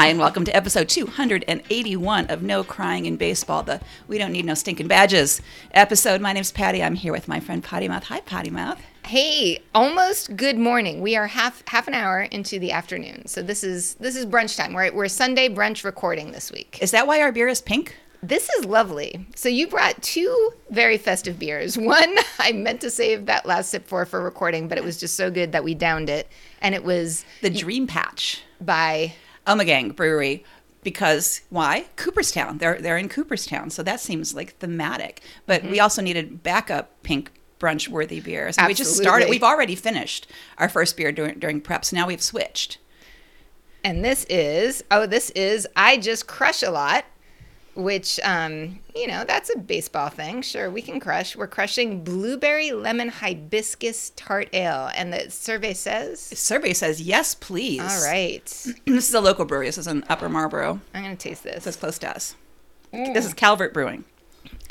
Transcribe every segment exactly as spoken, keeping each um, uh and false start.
Hi, and welcome to episode two eighty-one of No Crying in Baseball, the We Don't Need No Stinking Badges episode. My name's Patty. I'm here with my friend Potty Mouth. Hi, Potty Mouth. Hey, almost good morning. We are half half an hour into the afternoon, so this is this is brunch time. We're, we're Sunday brunch recording this week. Is that why our beer is pink? This is lovely. So you brought two very festive beers. One I meant to save that last sip for for recording, but it was just so good that we downed it. And it was the Dream Patch by Omegang Brewery. Because why? Cooperstown. They're they're in Cooperstown, so that seems like thematic. But mm-hmm. we also needed backup pink brunch-worthy beers. So we just started. We've already finished our first beer during during prep, so now we've switched. And this is oh, this is I Just Crush a Lot. Which, um, you know, that's a baseball thing. Sure, we can crush. We're crushing blueberry lemon hibiscus tart ale. And the survey says? Survey says, yes, please. All right. This is a local brewery. This is in Upper Marlboro. I'm going to taste this. This is close to us. Mm. This is Calvert Brewing.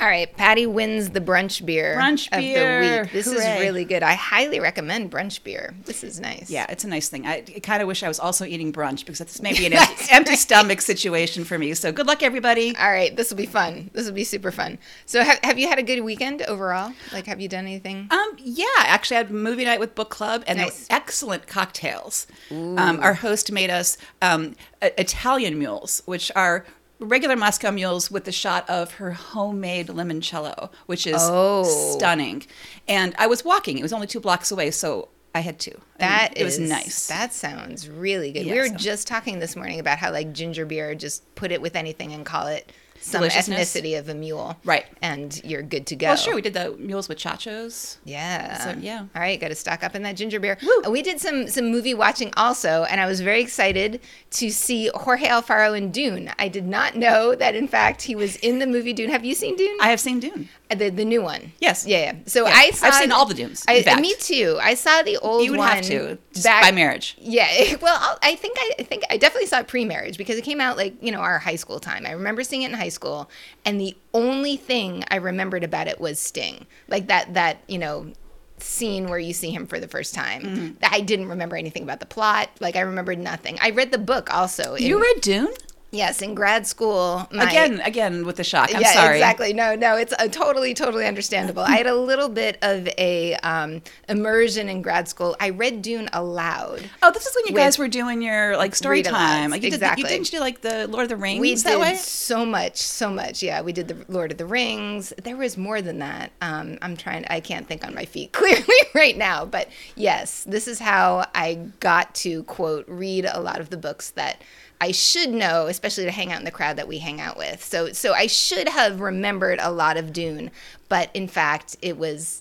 All right. Patty wins the brunch beer brunch of beer. the week. This Hooray. is really good. I highly recommend brunch beer. This is nice. Yeah, it's a nice thing. I, I kind of wish I was also eating brunch because this may be an empty, empty stomach situation for me. So good luck, everybody. All right. This will be fun. This will be super fun. So ha- have you had a good weekend overall? Like, have you done anything? Um, Yeah. Actually, I had movie night with book club, and nice. There were excellent cocktails. Ooh. Um, Our host made us um, a- Italian mules, which are regular Moscow mules with the shot of her homemade limoncello, which is oh. stunning. And I was walking. It was only two blocks away, so I had two. That is, it was nice. That sounds really good. Yeah, we were so. just talking this morning about how, like, ginger beer, just put it with anything and call it some ethnicity of a mule. Right. And you're good to go. Well, sure. We did the mules with chachos. Yeah. So, yeah. All right. Got to stock up on that ginger beer. Woo. We did some some movie watching also, and I was very excited to see Jorge Alfaro in Dune. I did not know that, in fact, he was in the movie Dune. Have you seen Dune? I have seen Dune. The the new one. Yes. Yeah. yeah. So yeah. I saw. I've seen all the Dunes. I, me too. I saw the old one. You would one have to. Just back, by marriage. Yeah. Well, I'll, I think I, I think I definitely saw it pre-marriage because it came out, like, you know, our high school time. I remember seeing it in high school. school and the only thing I remembered about it was Sting, like that that you know scene where you see him for the first time. Mm-hmm. I didn't remember anything about the plot. Like, I remembered nothing. I read the book also. In, you read Dune? Yes, in grad school. My, again, again with the shock. I'm yeah, sorry. Exactly. No, no, it's a totally, totally understandable. I had a little bit of a um, immersion in grad school. I read Dune aloud. Oh, this is when you guys were doing your, like, story time. Like, you exactly. Did, you didn't you do, like, the Lord of the Rings we that did way? so much, so much. Yeah, we did the Lord of the Rings. There was more than that. Um, I'm trying. I can't think on my feet clearly right now. But yes, this is how I got to, quote, read a lot of the books that I should know, especially to hang out in the crowd that we hang out with. So so I should have remembered a lot of Dune, but in fact, it was,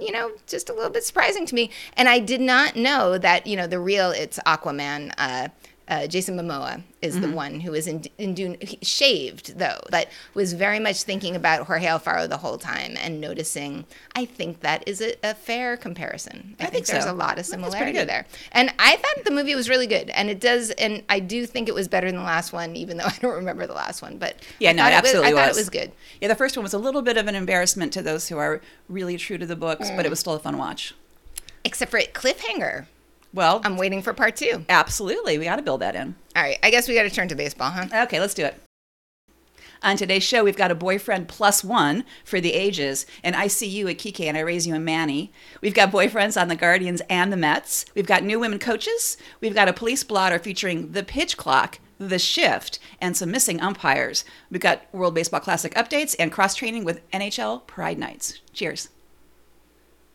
you know, just a little bit surprising to me. And I did not know that, you know, the real, it's Aquaman, uh, uh, Jason Momoa is mm-hmm. the one who was in, in Dune, shaved though, but was very much thinking about Jorge Alfaro the whole time and noticing, I think that is a, a fair comparison. I, I think, think there's so. a lot of similarity there. And I thought the movie was really good, and it does, and I do think it was better than the last one, even though I don't remember the last one, but yeah, I no, it absolutely was, I thought was. it was good. Yeah, the first one was a little bit of an embarrassment to those who are really true to the books, mm. but it was still a fun watch. Except for it, cliffhanger. Well, I'm waiting for part two. Absolutely. We got to build that in. All right. I guess we got to turn to baseball, huh? Okay, let's do it. On today's show, we've got a boyfriend plus one for the ages, and I see you, Akike, and I raise you, a Manny. We've got boyfriends on the Guardians and the Mets. We've got new women coaches. We've got a police blotter featuring the pitch clock, the shift, and some missing umpires. We've got World Baseball Classic updates and cross-training with N H L Pride Nights. Cheers.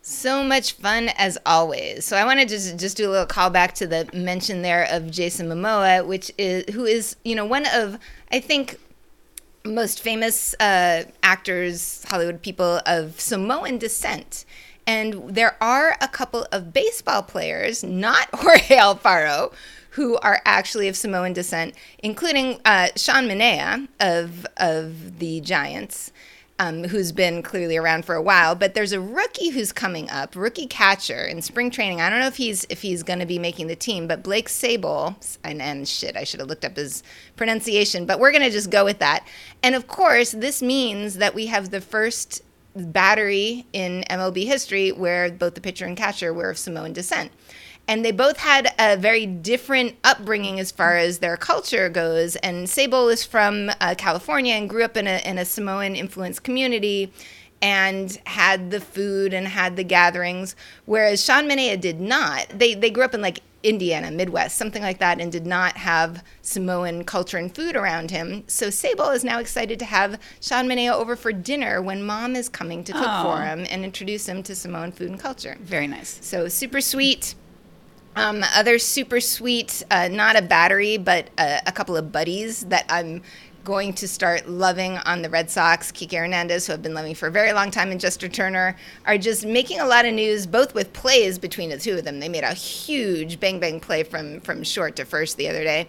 So much fun as always. So I want to just just do a little callback to the mention there of Jason Momoa, which is who is you know one of I think most famous uh, actors, Hollywood people of Samoan descent. And there are a couple of baseball players, not Jorge Alfaro, who are actually of Samoan descent, including uh, Sean Manaea of of the Giants. Um, who's been clearly around for a while, but there's a rookie who's coming up, rookie catcher in spring training. I don't know if he's if he's going to be making the team, but Blake Sable, and, and shit, I should have looked up his pronunciation, but we're going to just go with that. And of course, this means that we have the first battery in M L B history where both the pitcher and catcher were of Samoan descent. And they both had a very different upbringing as far as their culture goes. And Sable is from uh, California and grew up in a, in a Samoan-influenced community and had the food and had the gatherings, whereas Sean Manaea did not. They they grew up in, like, Indiana, Midwest, something like that, and did not have Samoan culture and food around him. So Sable is now excited to have Sean Manaea over for dinner when Mom is coming to cook oh. for him and introduce him to Samoan food and culture. Very nice. So super sweet. Um, other super sweet, uh, not a battery, but uh, a couple of buddies that I'm going to start loving on the Red Sox. Kike Hernandez, who I've been loving for a very long time, and Jester Turner are just making a lot of news, both with plays between the two of them. They made a huge bang-bang play from, from short to first the other day,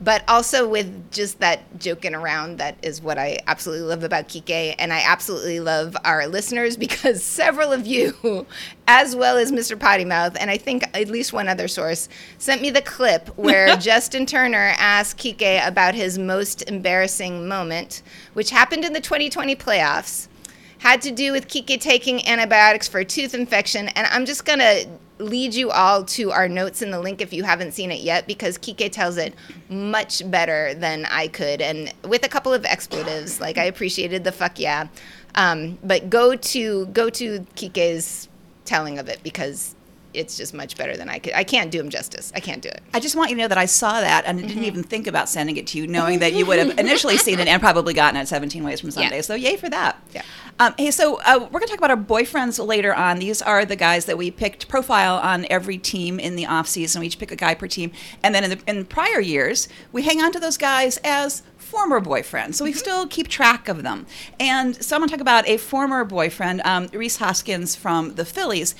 but also with just that joking around that is what I absolutely love about Kike, and I absolutely love our listeners because several of you, as well as Mister Potty Mouth, and I think at least one other source, sent me the clip where Justin Turner asked Kike about his most embarrassing moment, which happened in the twenty twenty playoffs, had to do with Kike taking antibiotics for a tooth infection, and I'm just going to lead you all to our notes in the link if you haven't seen it yet, because Kike tells it much better than I could, and with a couple of expletives. Like, I appreciated the fuck yeah, um, but go to go to Kike's telling of it because it's just much better than I could. I can't do him justice. I can't do it. I just want you to know that I saw that and mm-hmm. didn't even think about sending it to you, knowing that you would have initially seen it and probably gotten it seventeen ways from Sunday. Yeah. So yay for that. Yeah. Um, hey, so uh, we're going to talk about our boyfriends later on. These are the guys that we picked profile on every team in the off season. We each pick a guy per team. And then in, the, in prior years, we hang on to those guys as former boyfriends. So we mm-hmm. still keep track of them. And so I'm going to talk about a former boyfriend, um, Reese Hoskins from the Phillies.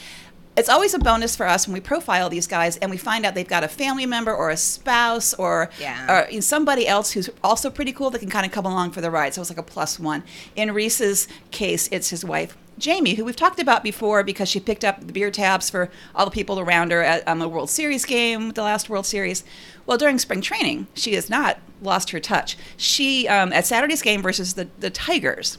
It's always a bonus for us when we profile these guys and we find out they've got a family member or a spouse or, yeah. or somebody else who's also pretty cool that can kind of come along for the ride. So it's like a plus one. In Reese's case, it's his wife, Jamie, who we've talked about before because she picked up the beer tabs for all the people around her at um, a World Series game, the last World Series. Well, during spring training, she has not lost her touch. She, um, at Saturday's game versus the, the Tigers,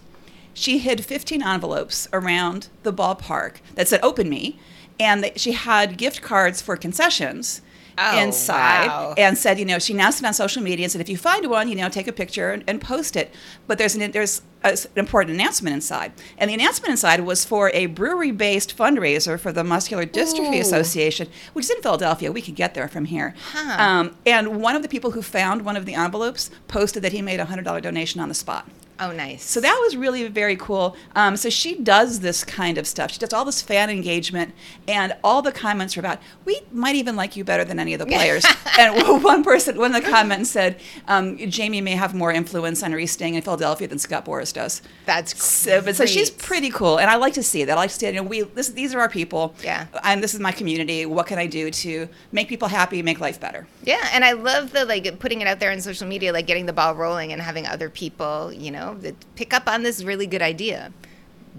she hid fifteen envelopes around the ballpark that said, "Open me." And she had gift cards for concessions oh, inside wow. and said, you know, she announced it on social media and said, if you find one, you know, take a picture and, and post it. But there's an, there's a, an important announcement inside. And the announcement inside was for a brewery-based fundraiser for the Muscular Dystrophy Ooh. Association, which is in Philadelphia. We could get there from here. Huh. Um, and one of the people who found one of the envelopes posted that he made a one hundred dollars donation on the spot. Oh, nice. So that was really very cool. Um, so she does this kind of stuff. She does all this fan engagement, and all the comments are about, we might even like you better than any of the players. And one person, one of the comments said, um, Jamie may have more influence on Reese staying in Philadelphia than Scott Boras does. That's cool. So, but so she's pretty cool, and I like to see that. I like to see, you know, we, this, these are our people, yeah. and this is my community. What can I do to make people happy, make life better? Yeah, and I love the, like, putting it out there on social media, like getting the ball rolling and having other people, you know, that pick up on this really good idea.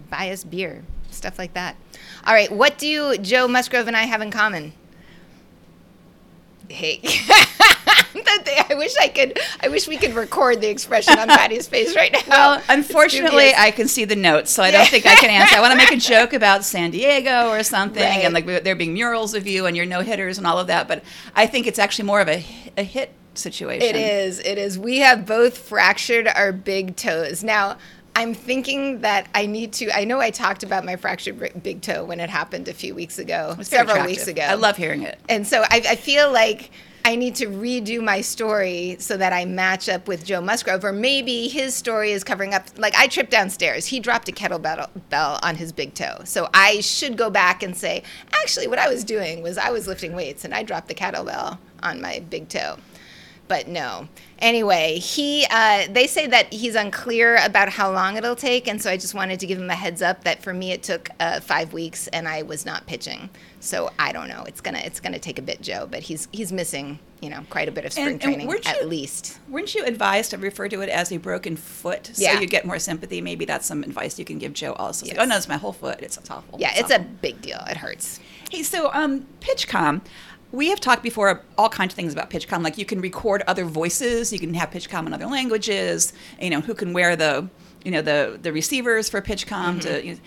Buy us beer, stuff like that. All right, what do Joe Musgrove and I have in common? Hey. I wish I could, I wish we could record the expression on Patty's face right now. Well, unfortunately, I can see the notes, so I don't think I can answer. I want to make a joke about San Diego or something, right. and like there being murals of you and your no-hitters and all of that, but I think it's actually more of a, a hit situation. It is. It is. We have both fractured our big toes. Now, I'm thinking that I need to, I know I talked about my fractured big toe when it happened a few weeks ago, several attractive. weeks ago. I love hearing it. And so I, I feel like I need to redo my story so that I match up with Joe Musgrove, or maybe his story is covering up. Like, I tripped downstairs. He dropped a kettlebell bell on his big toe. So I should go back and say, actually, what I was doing was I was lifting weights and I dropped the kettlebell on my big toe. But no. Anyway, he uh, they say that he's unclear about how long it'll take, and so I just wanted to give him a heads up that for me it took uh, five weeks, and I was not pitching. So I don't know. It's gonna it's gonna take a bit, Joe. But he's he's missing, you know, quite a bit of spring and, training and at you, least. Weren't you advised to refer to it as a broken foot, so yeah. you get more sympathy? Maybe that's some advice you can give Joe also. Yes. Like, oh no, it's my whole foot. It's, it's awful. Yeah, it's, it's awful. A big deal. It hurts. Hey, so um, PitchCom. We have talked before all kinds of things about PitchCom, like you can record other voices, you can have PitchCom in other languages, you know, who can wear the, you know, the, the receivers for PitchCom. Mm-hmm. To, you know.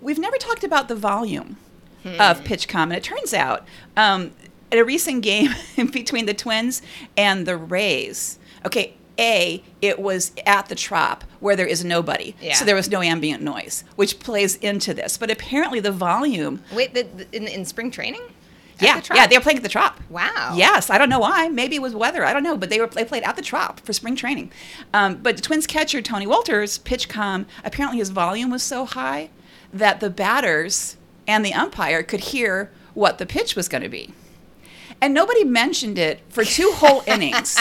We've never talked about the volume. hmm. of PitchCom. And it turns out, um, at a recent game between the Twins and the Rays, okay, A, it was at the Trop where there is nobody. Yeah. So there was no ambient noise, which plays into this. But apparently the volume... Wait, the, the, in, in spring training? Yeah, the yeah, they were playing at the Trop. Wow. Yes, I don't know why. Maybe it was weather. I don't know, but they were they played at the Trop for spring training. Um, but the Twins catcher Tony Walters, PitchCom, apparently his volume was so high that the batters and the umpire could hear what the pitch was going to be, and nobody mentioned it for two whole innings.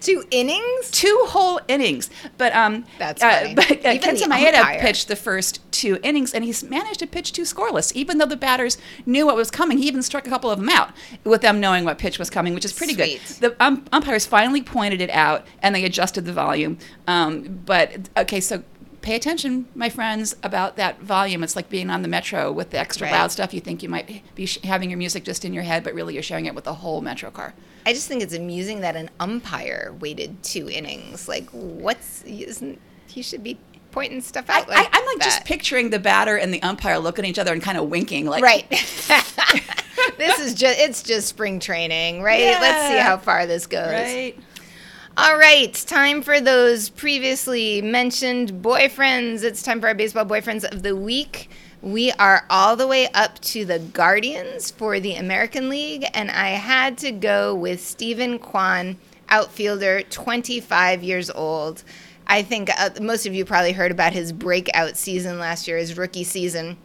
Two innings? Two whole innings. But um, that's funny. Uh, but uh, Kenny Maeda pitched the first two innings, and he's managed to pitch two scoreless, even though the batters knew what was coming. He even struck a couple of them out with them knowing what pitch was coming, which is pretty Sweet. good. The um, umpires finally pointed it out, and they adjusted the volume. Um, but, okay, so pay attention, my friends, about that volume. It's like being on the metro with the extra right. loud stuff. You think you might be sh- having your music just in your head, but really you're sharing it with the whole metro car. I just think it's amusing that an umpire waited two innings. Like, what's isn't he should be pointing stuff out? I, like I, I'm like that. Just picturing the batter and the umpire looking at each other and kind of winking. Like, right. This is just it's just spring training, right? Yeah. Let's see how far this goes. Right. All right, time for those previously mentioned boyfriends. It's time for our baseball boyfriends of the week. We are all the way up to the Guardians for the American League, and I had to go with Stephen Kwan, outfielder, twenty-five years old. I think uh, most of you probably heard about his breakout season last year, his rookie season.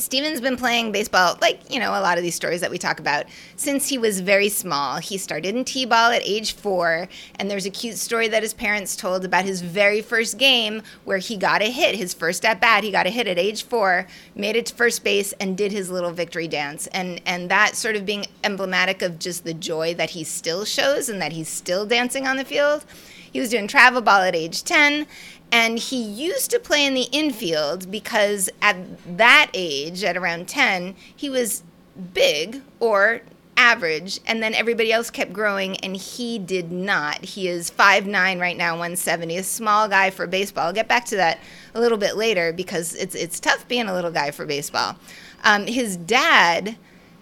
Stephen's been playing baseball, like, you know, a lot of these stories that we talk about, since he was very small. He started in T-ball at age four, and there's a cute story that his parents told about his very first game where he got a hit, his first at-bat. He got a hit at age four, made it to first base, and did his little victory dance. And and that sort of being emblematic of just the joy that he still shows and that he's still dancing on the field. He was doing travel ball at age ten. And he used to play in the infield because at that age, at around ten, he was big or average, and then everybody else kept growing, and he did not. He is five nine right now, one seventy, a small guy for baseball. I'll get back to that a little bit later because it's it's tough being a little guy for baseball. Um, his dad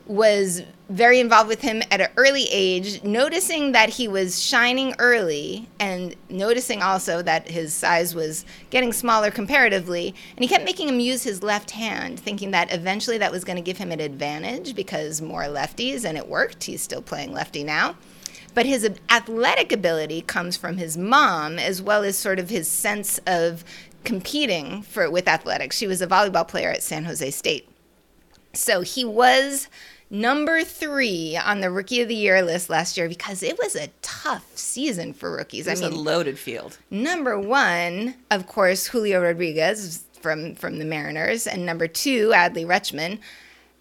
was very involved with him at an early age, noticing that he was shining early and noticing also that his size was getting smaller comparatively. And he kept making him use his left hand, thinking that eventually that was going to give him an advantage because more lefties, and it worked. He's still playing lefty now. But his athletic ability comes from his mom, as well as sort of his sense of competing for with athletics. She was a volleyball player at San Jose State. So he was number three on the Rookie of the Year list last year because it was a tough season for rookies. It was I mean, a loaded field. Number one, of course, Julio Rodriguez from, from the Mariners, and number two, Adley Rutschman.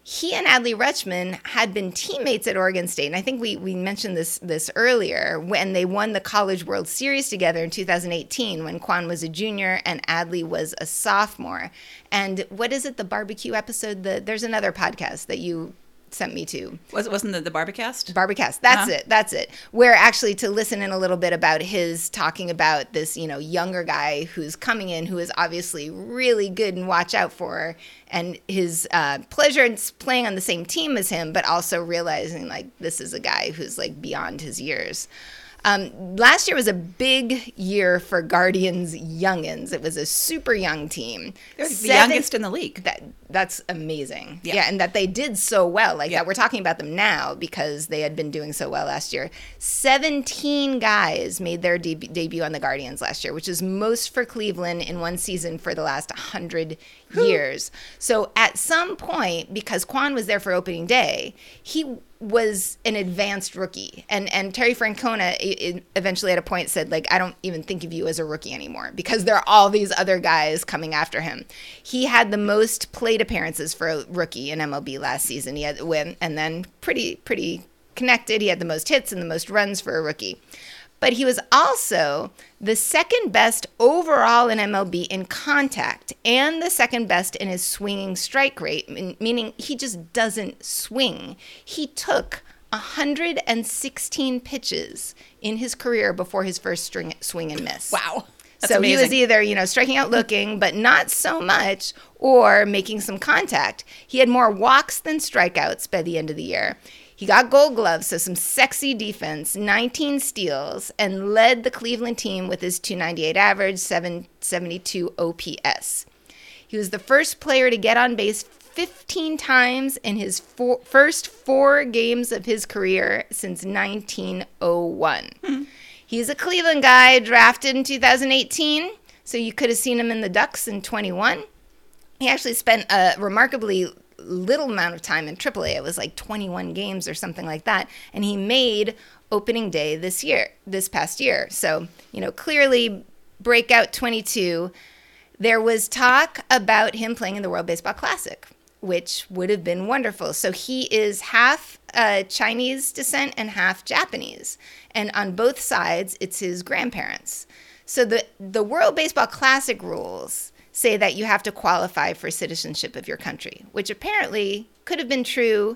He and Adley Rutschman had been teammates at Oregon State, and I think we, we mentioned this this earlier, when they won the College World Series together in two thousand eighteen when Kwan was a junior and Adley was a sophomore. And what is it, the barbecue episode? The, there's another podcast that you sent me to. Was it, wasn't it the Barbacast? Barbacast. That's uh-huh. it. That's it. Where actually to listen in a little bit about his talking about this, you know, younger guy who's coming in, who is obviously really good and watch out for, and his uh, pleasure in playing on the same team as him, but also realizing like this is a guy who's like beyond his years. Um, last year was a big year for Guardians youngins. It was a super young team. They're the youngest in the league. That, that's amazing. Yeah. yeah, and that they did so well. Like yeah. that, we're talking about them now because they had been doing so well last year. seventeen guys made their de- debut on the Guardians last year, which is most for Cleveland in one season for the last one hundred Who? years. So at some point, because Kwan was there for opening day, he was an advanced rookie. And and Terry Francona eventually at a point said, like, I don't even think of you as a rookie anymore because there are all these other guys coming after him. He had the most plate appearances for a rookie in M L B last season. He had win, and then pretty, pretty connected. He had the most hits and the most runs for a rookie. But he was also the second best overall in M L B in contact and the second best in his swinging strike rate, meaning he just doesn't swing. He took one hundred sixteen pitches in his career before his first swing and miss. Wow. That's so amazing. He was either, you know, striking out looking, but not so much, or making some contact. He had more walks than strikeouts by the end of the year. He got gold gloves, so some sexy defense, nineteen steals, and led the Cleveland team with his two ninety-eight average, seven seventy-two O P S. He was the first player to get on base fifteen times in his four, first four games of his career since nineteen oh one. Hmm. He's a Cleveland guy, drafted in two thousand eighteen, so you could have seen him in the Ducks in twenty-one. He actually spent a remarkably little amount of time in triple A. It was like twenty-one games or something like that, and he made opening day this year, this past year. So, you know, clearly breakout twenty-two. There was talk about him playing in the World Baseball Classic, which would have been wonderful. So he is half uh, Chinese descent and half Japanese, and on both sides, it's his grandparents. So the the World Baseball Classic rules say that you have to qualify for citizenship of your country, which apparently could have been true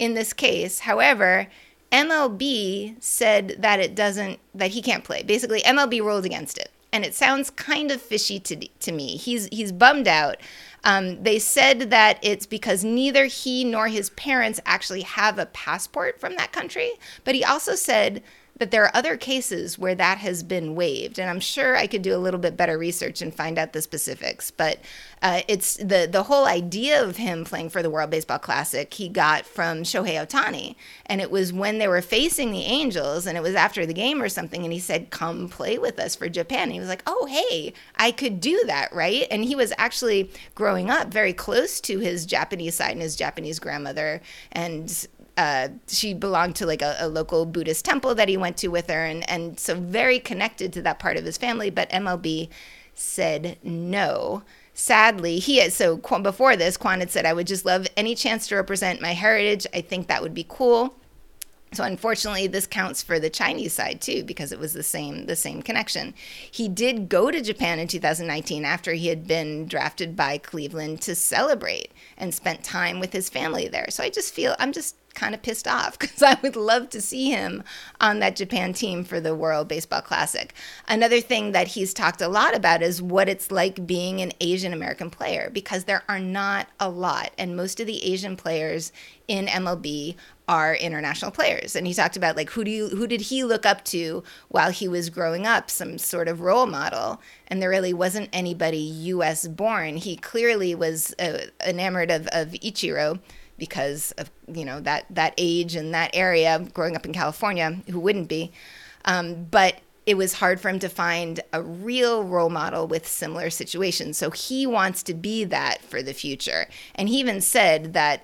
in this case. However, M L B said that it doesn't, that he can't play. Basically, M L B ruled against it, and it sounds kind of fishy to to me. He's he's bummed out. Um, they said that it's because neither he nor his parents actually have a passport from that country, but he also said that there are other cases where that has been waived, and I'm sure I could do a little bit better research and find out the specifics. But uh, it's the the whole idea of him playing for the World Baseball Classic he got from Shohei Ohtani, and it was when they were facing the Angels, and it was after the game or something, and he said, "Come play with us for Japan." And he was like, "Oh, hey, I could do that, right?" And he was actually growing up very close to his Japanese side and his Japanese grandmother, and Uh, she belonged to like a, a local Buddhist temple that he went to with her, and, and so very connected to that part of his family. But M L B said no. Sadly, he had, so Kwan, before this, Kwan had said, "I would just love any chance to represent my heritage. I think that would be cool." So unfortunately, this counts for the Chinese side too, because it was the same the same connection. He did go to Japan in two thousand nineteen after he had been drafted by Cleveland to celebrate, and spent time with his family there. So I just feel I'm just kind of pissed off, because I would love to see him on that Japan team for the World Baseball Classic. Another thing that he's talked a lot about is what it's like being an Asian American player, because there are not a lot, and most of the Asian players in M L B are international players. And he talked about, like, who do you who did he look up to while he was growing up, some sort of role model, and there really wasn't anybody U S born. He clearly was uh, enamored of, of Ichiro, because of, you know, that that age and that area, growing up in California, who wouldn't be? Um, but it was hard for him to find a real role model with similar situations. So he wants to be that for the future. And he even said that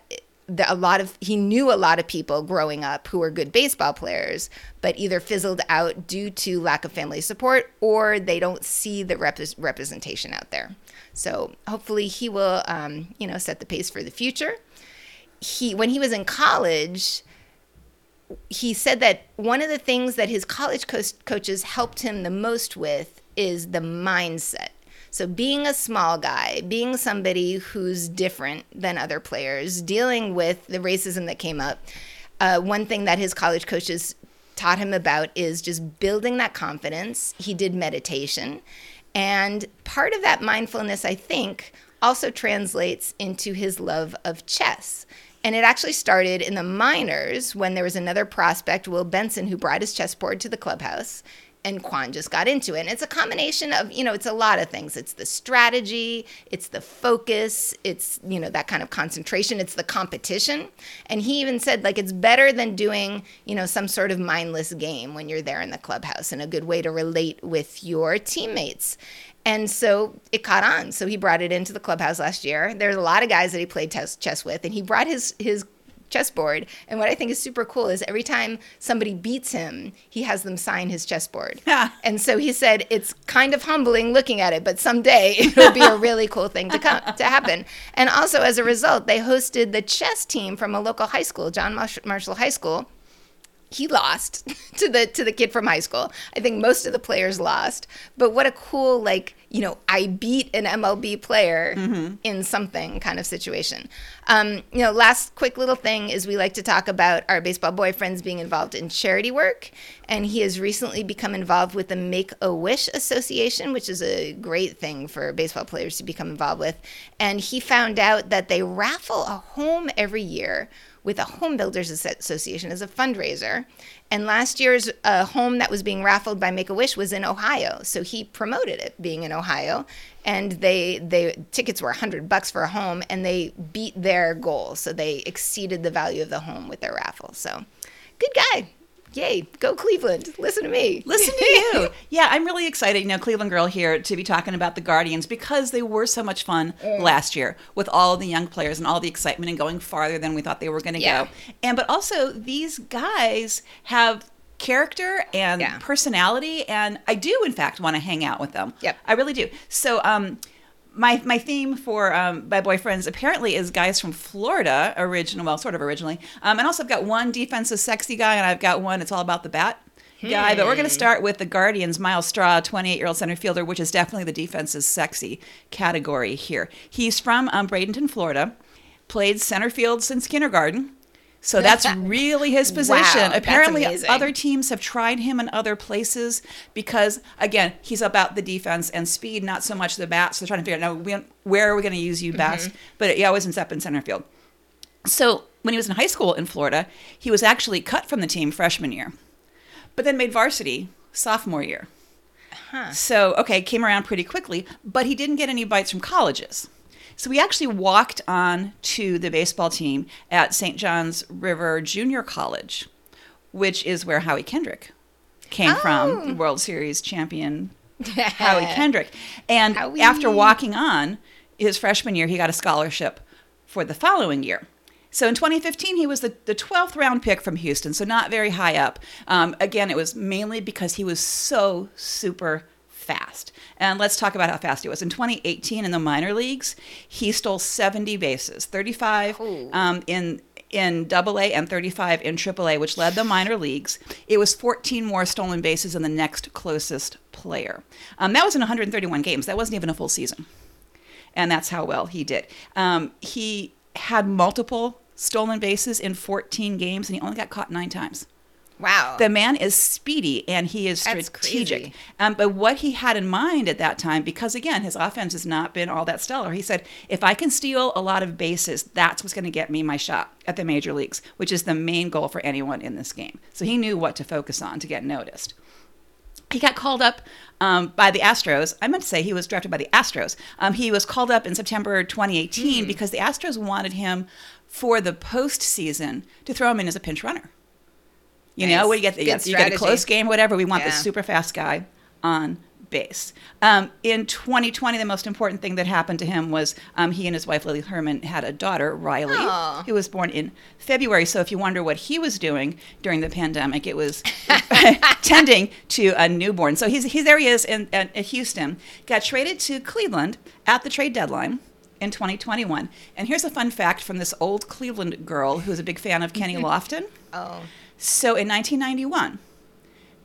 a lot of he knew a lot of people growing up who were good baseball players, but either fizzled out due to lack of family support, or they don't see the rep- representation out there. So hopefully he will, um, you know, set the pace for the future. He, when he was in college, he said that one of the things that his college co- coaches helped him the most with is the mindset. So being a small guy, being somebody who's different than other players, dealing with the racism that came up, uh, one thing that his college coaches taught him about is just building that confidence. He did meditation. And part of that mindfulness, I think, also translates into his love of chess. And it actually started in the minors when there was another prospect, Will Benson, who brought his chessboard to the clubhouse, and Kwan just got into it. And it's a combination of, you know, it's a lot of things. It's the strategy, it's the focus, it's, you know, that kind of concentration, it's the competition. And he even said, like, it's better than doing, you know, some sort of mindless game when you're there in the clubhouse, and a good way to relate with your teammates. And so it caught on. So he brought it into the clubhouse last year. There's a lot of guys that he played tes- chess with, and he brought his, his chessboard. And what I think is super cool is every time somebody beats him, he has them sign his chessboard. Yeah. And so he said, it's kind of humbling looking at it, but someday it'll be a really cool thing to come to happen. And also, as a result, they hosted the chess team from a local high school, John Marshall High School. He lost to the to the kid from high school. I think most of the players lost. But what a cool, like, you know, I beat an M L B player mm-hmm. in something kind of situation. Um, you know, last quick little thing is we like to talk about our baseball boyfriends being involved in charity work. And he has recently become involved with the Make-A-Wish Association, which is a great thing for baseball players to become involved with. And he found out that they raffle a home every year with a Home Builders Association as a fundraiser. And last year's uh, home that was being raffled by Make-A-Wish was in Ohio. So he promoted it being in Ohio. And they, they tickets were one hundred bucks for a home, and they beat their goal. So they exceeded the value of the home with their raffle. So good guy. Yay, go Cleveland. Listen to me. Listen to you. Yeah, I'm really excited, you know, Cleveland girl here, to be talking about the Guardians, because they were so much fun mm. last year with all the young players and all the excitement and going farther than we thought they were going to yeah. go. And but also these guys have character and yeah. personality, and I do, in fact, want to hang out with them. Yep. I really do. So um, my my theme for um, my boyfriends apparently is guys from Florida, original, well, sort of originally. Um, and also I've got one defensive sexy guy, and I've got one it's all about the bat hmm. guy. But we're going to start with the Guardians, Myles Straw, twenty-eight-year-old center fielder, which is definitely the defensive sexy category here. He's from um, Bradenton, Florida, played center field since kindergarten. So that's really his position. Wow, apparently other teams have tried him in other places because, again, he's about the defense and speed, not so much the bat. So they're trying to figure out, now, where are we going to use you best? Mm-hmm. But he always ends up in center field. So when he was in high school in Florida, he was actually cut from the team freshman year, but then made varsity sophomore year. Huh. So, okay, came around pretty quickly, but he didn't get any bites from colleges. So we actually walked on to the baseball team at Saint John's River Junior College, which is where Howie Kendrick came oh. from, the World Series champion Howie Kendrick. And Howie. After walking on, his freshman year, he got a scholarship for the following year. So in twenty fifteen, he was the, the twelfth round pick from Houston, so not very high up. Um, again, it was mainly because he was so super fast. And let's talk about how fast he was. In twenty eighteen, in the minor leagues, he stole seventy bases, thirty-five um, in in Double A and thirty-five in Triple A, which led the minor leagues. It was fourteen more stolen bases than the next closest player. Um, that was in one hundred thirty-one games. That wasn't even a full season, and that's how well he did. Um, he had multiple stolen bases in fourteen games, and he only got caught nine times. Wow. The man is speedy, and he is strategic. Um, but what he had in mind at that time, because, again, his offense has not been all that stellar, he said, if I can steal a lot of bases, that's what's going to get me my shot at the major leagues, which is the main goal for anyone in this game. So he knew what to focus on to get noticed. He got called up um, by the Astros. I meant to say he was drafted by the Astros. Um, he was called up in September twenty eighteen mm. because the Astros wanted him for the postseason to throw him in as a pinch runner. You nice. know, when you get, you get, you get a close game, whatever, we want yeah. the super fast guy on base. Um, in twenty twenty, the most important thing that happened to him was um, he and his wife, Lily Herman, had a daughter, Riley, Aww. who was born in February. So if you wonder what he was doing during the pandemic, it was tending to a newborn. So he's, he's there he is in, in, in Houston, got traded to Cleveland at the trade deadline in twenty twenty-one. And here's a fun fact from this old Cleveland girl who's a big fan of Kenny Lofton. Oh. So in nineteen ninety-one,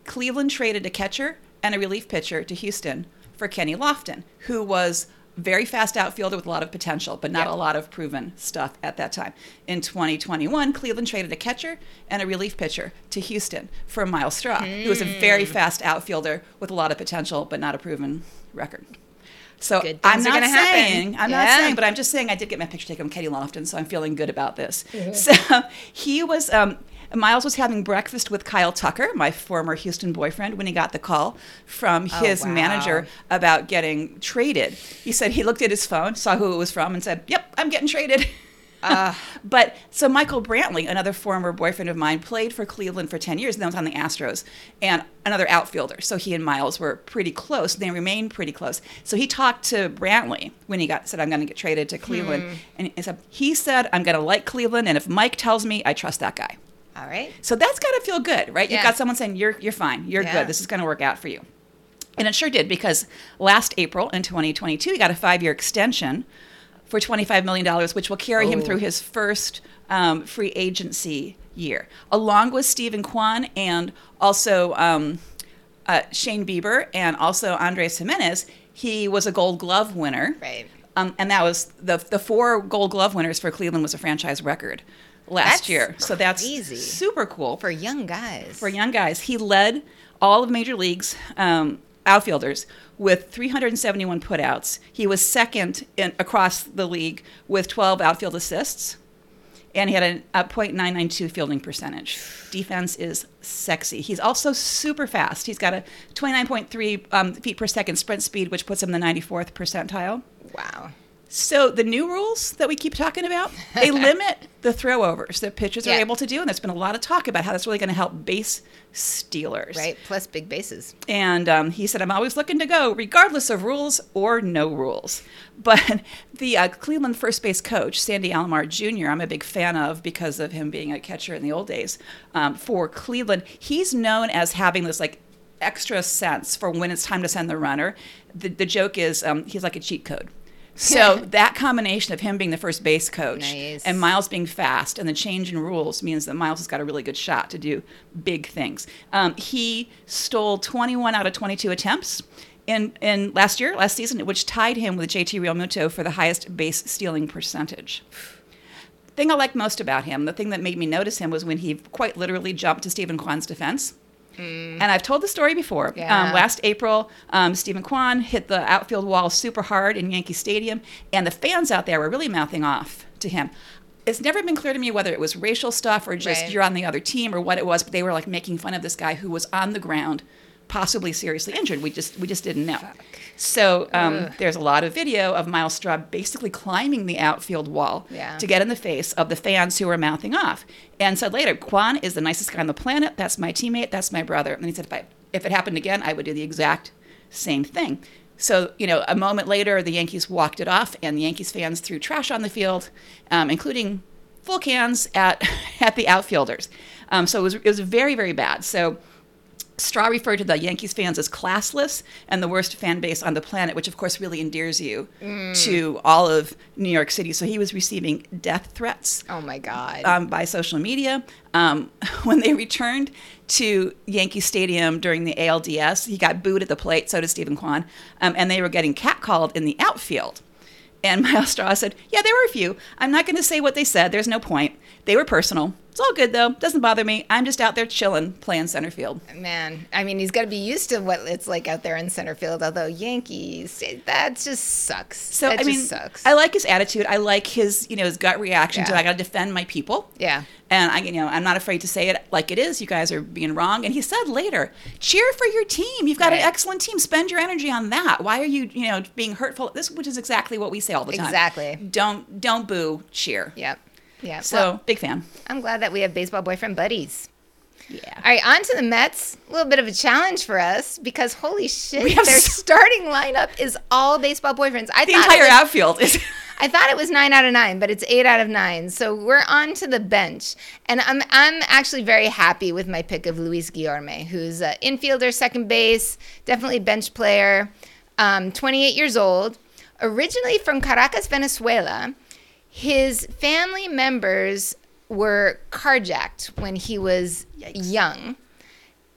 Cleveland traded a catcher and a relief pitcher to Houston for Kenny Lofton, who was a very fast outfielder with a lot of potential, but not yep. a lot of proven stuff at that time. In twenty twenty-one, Cleveland traded a catcher and a relief pitcher to Houston for Myles Straw, mm. who was a very fast outfielder with a lot of potential, but not a proven record. So I'm not saying, I'm yeah. not saying, but I'm just saying I did get my picture taken with Kenny Lofton, so I'm feeling good about this. Mm-hmm. So he was... Um, Myles was having breakfast with Kyle Tucker, my former Houston boyfriend, when he got the call from his oh, wow. manager about getting traded. He said he looked at his phone, saw who it was from, and said, yep, I'm getting traded. Uh, but so Michael Brantley, another former boyfriend of mine, played for Cleveland for ten years, and then was on the Astros, and another outfielder. So he and Myles were pretty close. They remained pretty close. So he talked to Brantley when he got said, I'm going to get traded to Cleveland. Hmm. And he said, he said, I'm going to like Cleveland, and if Mike tells me, I trust that guy. All right. So that's got to feel good, right? Yeah. You've got someone saying, you're you're fine. You're yeah. good. This is going to work out for you. And it sure did, because last April in twenty twenty-two, he got a five-year extension for twenty-five million dollars, which will carry oh. him through his first um, free agency year, along with Stephen Kwan and also um, uh, Shane Bieber and also Andres Jimenez. He was a Gold Glove winner. Right. Um, and that was the the four Gold Glove winners for Cleveland was a franchise record last that's year. So that's crazy. Super cool. For young guys. For young guys. He led all of Major League's um, outfielders with three hundred seventy-one putouts. He was second in, across the league with twelve outfield assists. And he had a, a point nine nine two fielding percentage. Defense is sexy. He's also super fast. He's got a twenty-nine point three um, feet per second sprint speed, which puts him in the ninety-fourth percentile. Wow. So the new rules that we keep talking about, they limit the throwovers that pitchers yeah. are able to do. And there's been a lot of talk about how that's really going to help base stealers. Right, plus big bases. And um, he said, I'm always looking to go, regardless of rules or no rules. But the uh, Cleveland first base coach, Sandy Alomar Junior, I'm a big fan of because of him being a catcher in the old days um, for Cleveland. He's known as having this, like, extra sense for when it's time to send the runner. The, the joke is um, he's like a cheat code. So that combination of him being the first base coach nice. and Myles being fast and the change in rules means that Myles has got a really good shot to do big things. Um, he stole twenty-one out of twenty-two attempts in, in last year, last season, which tied him with J T Realmuto for the highest base stealing percentage. Thing I like most about him, the thing that made me notice him, was when he quite literally jumped to Stephen Kwan's defense. Mm. And I've told the story before. Yeah. Um, last April, um, Stephen Kwan hit the outfield wall super hard in Yankee Stadium, and the fans out there were really mouthing off to him. It's never been clear to me whether it was racial stuff or just right. you're on the other team or what it was, but they were like making fun of this guy who was on the ground, possibly seriously injured. We just we just didn't know. Fuck. So um, there's a lot of video of Myles Straw basically climbing the outfield wall yeah. to get in the face of the fans who were mouthing off. And said later, Kwan is the nicest guy on the planet. That's my teammate. That's my brother. And he said, if, I, if it happened again, I would do the exact same thing. So, you know, a moment later, the Yankees walked it off, and the Yankees fans threw trash on the field, um, including full cans at, at the outfielders. Um, so it was, it was very, very bad. So Straw referred to the Yankees fans as classless and the worst fan base on the planet, which, of course, really endears you mm. to all of New York City. So he was receiving death threats. Oh, my God. Um, by social media. Um, when they returned to Yankee Stadium during the A L D S, he got booed at the plate. So did Stephen Kwan. Um, and they were getting catcalled in the outfield. And Myles Straw said, yeah, there were a few. I'm not going to say what they said. There's no point. They were personal. It's all good, though. Doesn't bother me. I'm just out there chilling, playing center field. Man, I mean, he's got to be used to what it's like out there in center field, although Yankees, that just sucks. So, that I just mean, sucks. I like his attitude. I like his, you know, his gut reaction yeah. to, I got to defend my people. Yeah. And, I, you know, I'm not afraid to say it like it is. You guys are being wrong. And he said later, cheer for your team. You've got right. an excellent team. Spend your energy on that. Why are you, you know, being hurtful? This, which is exactly what we say all the time. Exactly. Don't, don't boo, cheer. Yep. Yeah, so well, big fan. I'm glad that we have baseball boyfriend buddies. Yeah. All right, on to the Mets. A little bit of a challenge for us because holy shit, their so- starting lineup is all baseball boyfriends. I the entire was, outfield is. I thought it was nine out of nine, but it's eight out of nine. So we're on to the bench, and I'm I'm actually very happy with my pick of Luis Guillorme, who's an infielder, second base, definitely bench player, um, twenty-eight years old, originally from Caracas, Venezuela. His family members were carjacked when he was Yikes. young.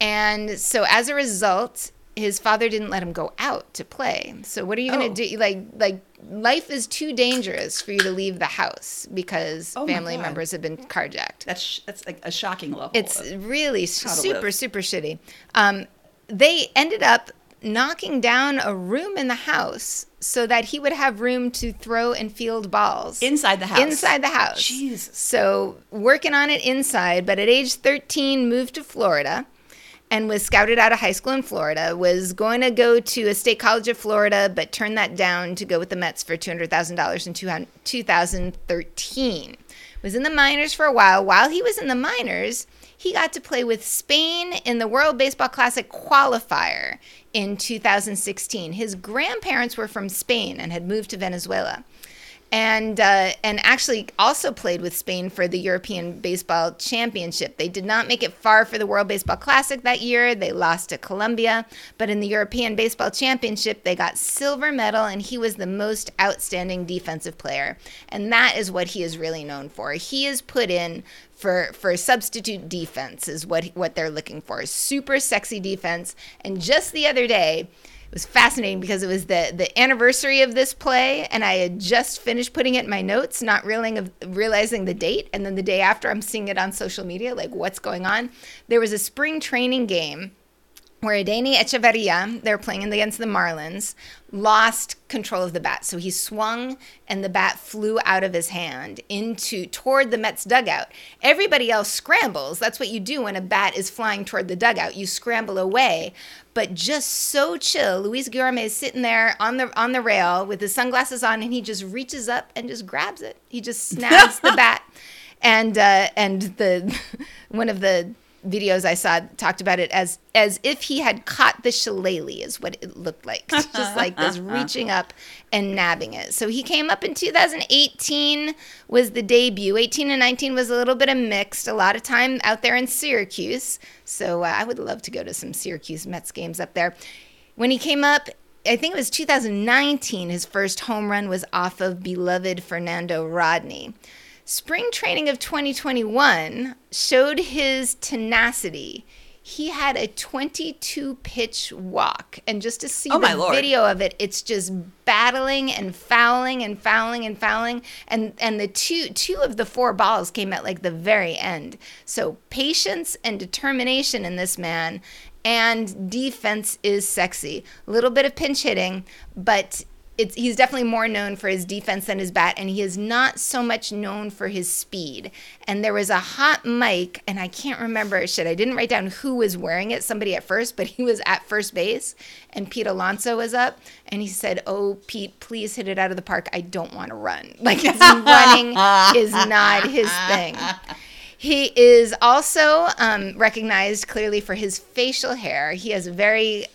And so as a result, his father didn't let him go out to play. So what are you oh. going to do? Like, like life is too dangerous for you to leave the house because oh family members have been carjacked. That's sh- that's like a shocking level. It's really super, live. super shitty. Um, they ended up knocking down a room in the house so that he would have room to throw and field balls. Inside the house. Inside the house. Jeez. So working on it inside, but at age thirteen, moved to Florida and was scouted out of high school in Florida, was going to go to a state college of Florida, but turned that down to go with the Mets for two hundred thousand dollars in two thousand thirteen. Was in the minors for a while. While he was in the minors, he got to play with Spain in the World Baseball Classic qualifier in two thousand sixteen. His grandparents were from Spain and had moved to Venezuela, and uh, and actually also played with Spain for the European Baseball Championship. They did not make it far for the World Baseball Classic that year. They lost to Colombia, but in the European Baseball Championship, they got silver medal, and he was the most outstanding defensive player. And that is what he is really known for. He is put in for for substitute defense is what what they're looking for. Super sexy defense. And just the other day, was fascinating because it was the, the anniversary of this play, and I had just finished putting it in my notes, not realizing the date. And then the day after, I'm seeing it on social media, like, what's going on? There was a spring training game where Edeni Echeverria, they were playing against the Marlins, lost control of the bat. So he swung and the bat flew out of his hand into toward the Mets dugout. Everybody else scrambles. That's what you do when a bat is flying toward the dugout. You scramble away. But just so chill, Luis Guillorme is sitting there on the on the rail with his sunglasses on, and he just reaches up and just grabs it. He just snaps the bat. And uh, and the one of the videos I saw talked about it as as if he had caught the shillelagh, is what it looked like. Just like this reaching up and nabbing it. So he came up in two thousand eighteen was the debut. eighteen and nineteen was a little bit of mixed, a lot of time out there in Syracuse. So uh, I would love to go to some Syracuse Mets games up there. When he came up, I think it was two thousand nineteen, his first home run was off of beloved Fernando Rodney. Spring training of twenty twenty-one showed his tenacity. He had a twenty-two pitch walk. And just to see oh the Lord. video of it, it's just battling and fouling and fouling and fouling. And and the two two of the four balls came at like the very end. So patience and determination in this man. And defense is sexy. A little bit of pinch hitting, but It's, he's definitely more known for his defense than his bat, and he is not so much known for his speed. And there was a hot mic, and I can't remember, shit, I didn't write down who was wearing it, somebody at first, but he was at first base, and Pete Alonso was up, and he said, oh, Pete, please hit it out of the park. I don't want to run. Like, his running is not his thing. He is also um, recognized clearly for his facial hair. He has a very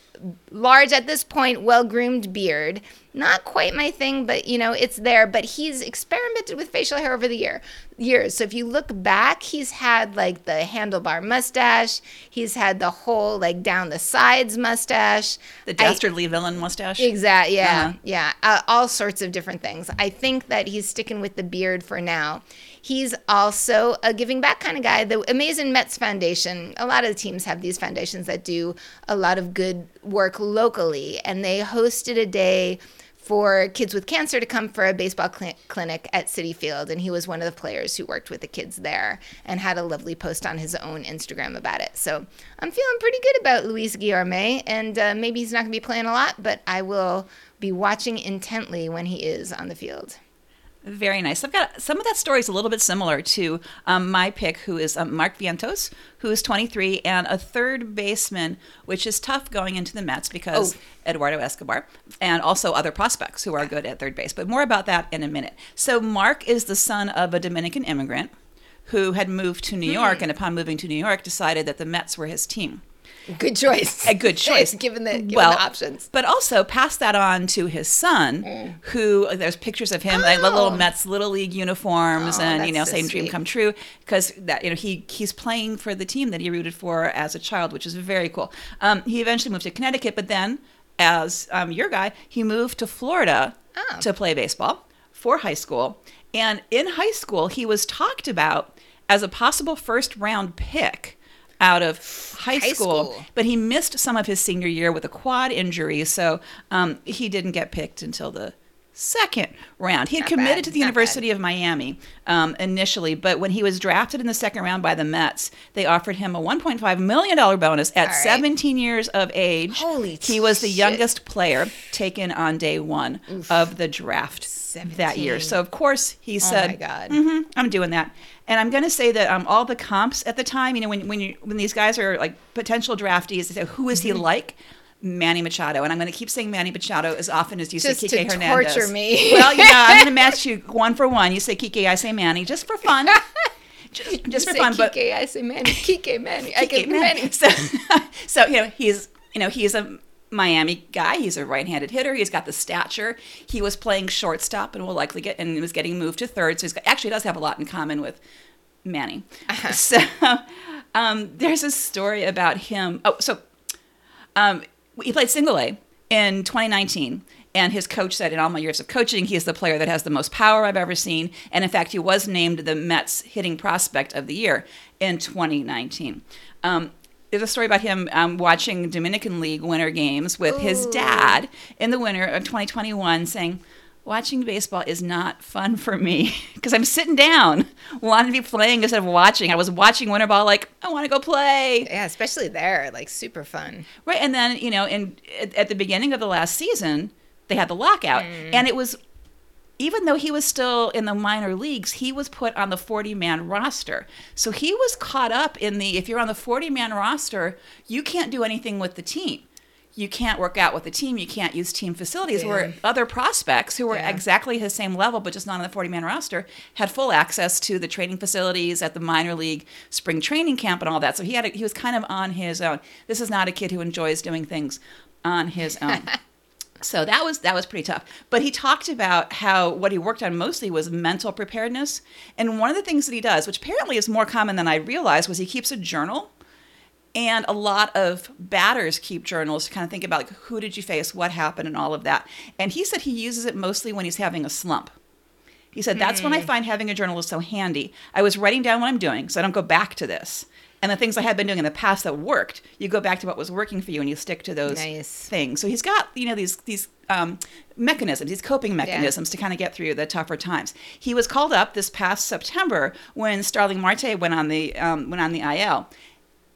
large, at this point, well-groomed beard. Not quite my thing, but, you know, it's there. But he's experimented with facial hair over the year years. So if you look back, he's had, like, the handlebar mustache. He's had the whole, like, down-the-sides mustache. The dastardly I, villain mustache. Exactly, yeah, uh-huh. yeah. Uh, all sorts of different things. I think that he's sticking with the beard for now. He's also a giving back kind of guy. The Amazing Mets Foundation, a lot of the teams have these foundations that do a lot of good work locally, and they hosted a day for kids with cancer to come for a baseball cl- clinic at Citi Field, and he was one of the players who worked with the kids there and had a lovely post on his own Instagram about it. So I'm feeling pretty good about Luis Guillorme, and uh, maybe he's not going to be playing a lot, but I will be watching intently when he is on the field. Very nice. I've got some of that story is a little bit similar to um, my pick, who is um, Mark Vientos, who is twenty-three and a third baseman, which is tough going into the Mets because oh. Eduardo Escobar and also other prospects who are good at third base. But more about that in a minute. So Mark is the son of a Dominican immigrant who had moved to New mm-hmm. York, and upon moving to New York, decided that the Mets were his team. Good choice. A good choice. given the, given well, the options. But also pass that on to his son, mm. who there's pictures of him, oh. like little Mets Little League uniforms oh, and, you know, so same sweet. Dream come true. Because, you know, he he's playing for the team that he rooted for as a child, which is very cool. Um, he eventually moved to Connecticut, but then, as um, your guy, he moved to Florida oh. to play baseball for high school. And in high school, he was talked about as a possible first-round pick out of high school, high school, but he missed some of his senior year with a quad injury, so um, he didn't get picked until the second round. He had Not committed bad. to the Not University bad. of Miami um, initially, but when he was drafted in the second round by the Mets, they offered him a one point five million dollars bonus at right. seventeen years of age. Holy He was the shit. youngest player taken on day one Oof. of the draft seventeen that year. So, of course, he said, oh my God. Mm-hmm, I'm doing that. And I'm going to say that um, all the comps at the time, you know, when when you, when these guys are like potential draftees, they say, who is he like? Manny Machado. And I'm going to keep saying Manny Machado as often as you just say Kike to Hernandez. Torture me. Well, yeah, I'm going to match you one for one. You say Kike, I say Manny, just for fun. Just, just for say fun. Kike, but I say Manny. Kike, Manny. Kike, I get Manny. Manny. So, so you know, he's you know he's a Miami guy. He's a right-handed hitter. He's got the stature. He was playing shortstop and will likely get and was getting moved to third. So he's got, actually does have a lot in common with Manny. Uh-huh. So um, there's a story about him. Oh, so um, he played single A in twenty nineteen. And his coach said, in all my years of coaching, he is the player that has the most power I've ever seen. And in fact, he was named the Mets hitting prospect of the year in twenty nineteen. Um, there's a story about him um, watching Dominican League winter games with Ooh. his dad in the winter of twenty twenty-one, saying, watching baseball is not fun for me because I'm sitting down, wanting to be playing instead of watching. I was watching winter ball like, I want to go play. Yeah, especially there, like super fun. Right, and then, you know, in, at, at the beginning of the last season, they had the lockout. Mm. And it was, even though he was still in the minor leagues, he was put on the forty-man roster. So he was caught up in the, if you're on the forty-man roster, you can't do anything with the team. You can't work out with the team. You can't use team facilities. Yeah. Where other prospects who were yeah. exactly his same level, but just not on the forty-man roster, had full access to the training facilities at the minor league spring training camp and all that. So he had a, he was kind of on his own. This is not a kid who enjoys doing things on his own. So that was that was pretty tough. But he talked about how what he worked on mostly was mental preparedness. And one of the things that he does, which apparently is more common than I realized, was he keeps a journal. And a lot of batters keep journals to kind of think about, like, who did you face, what happened, and all of that. And he said he uses it mostly when he's having a slump. He said, that's mm. when I find having a journal is so handy. I was writing down what I'm doing so I don't go back to this. And the things I had been doing in the past that worked, you go back to what was working for you and you stick to those nice. things. So he's got, you know, these these um, mechanisms, these coping mechanisms yeah. to kind of get through the tougher times. He was called up this past September when Starling Marte went on the um, went on the I L.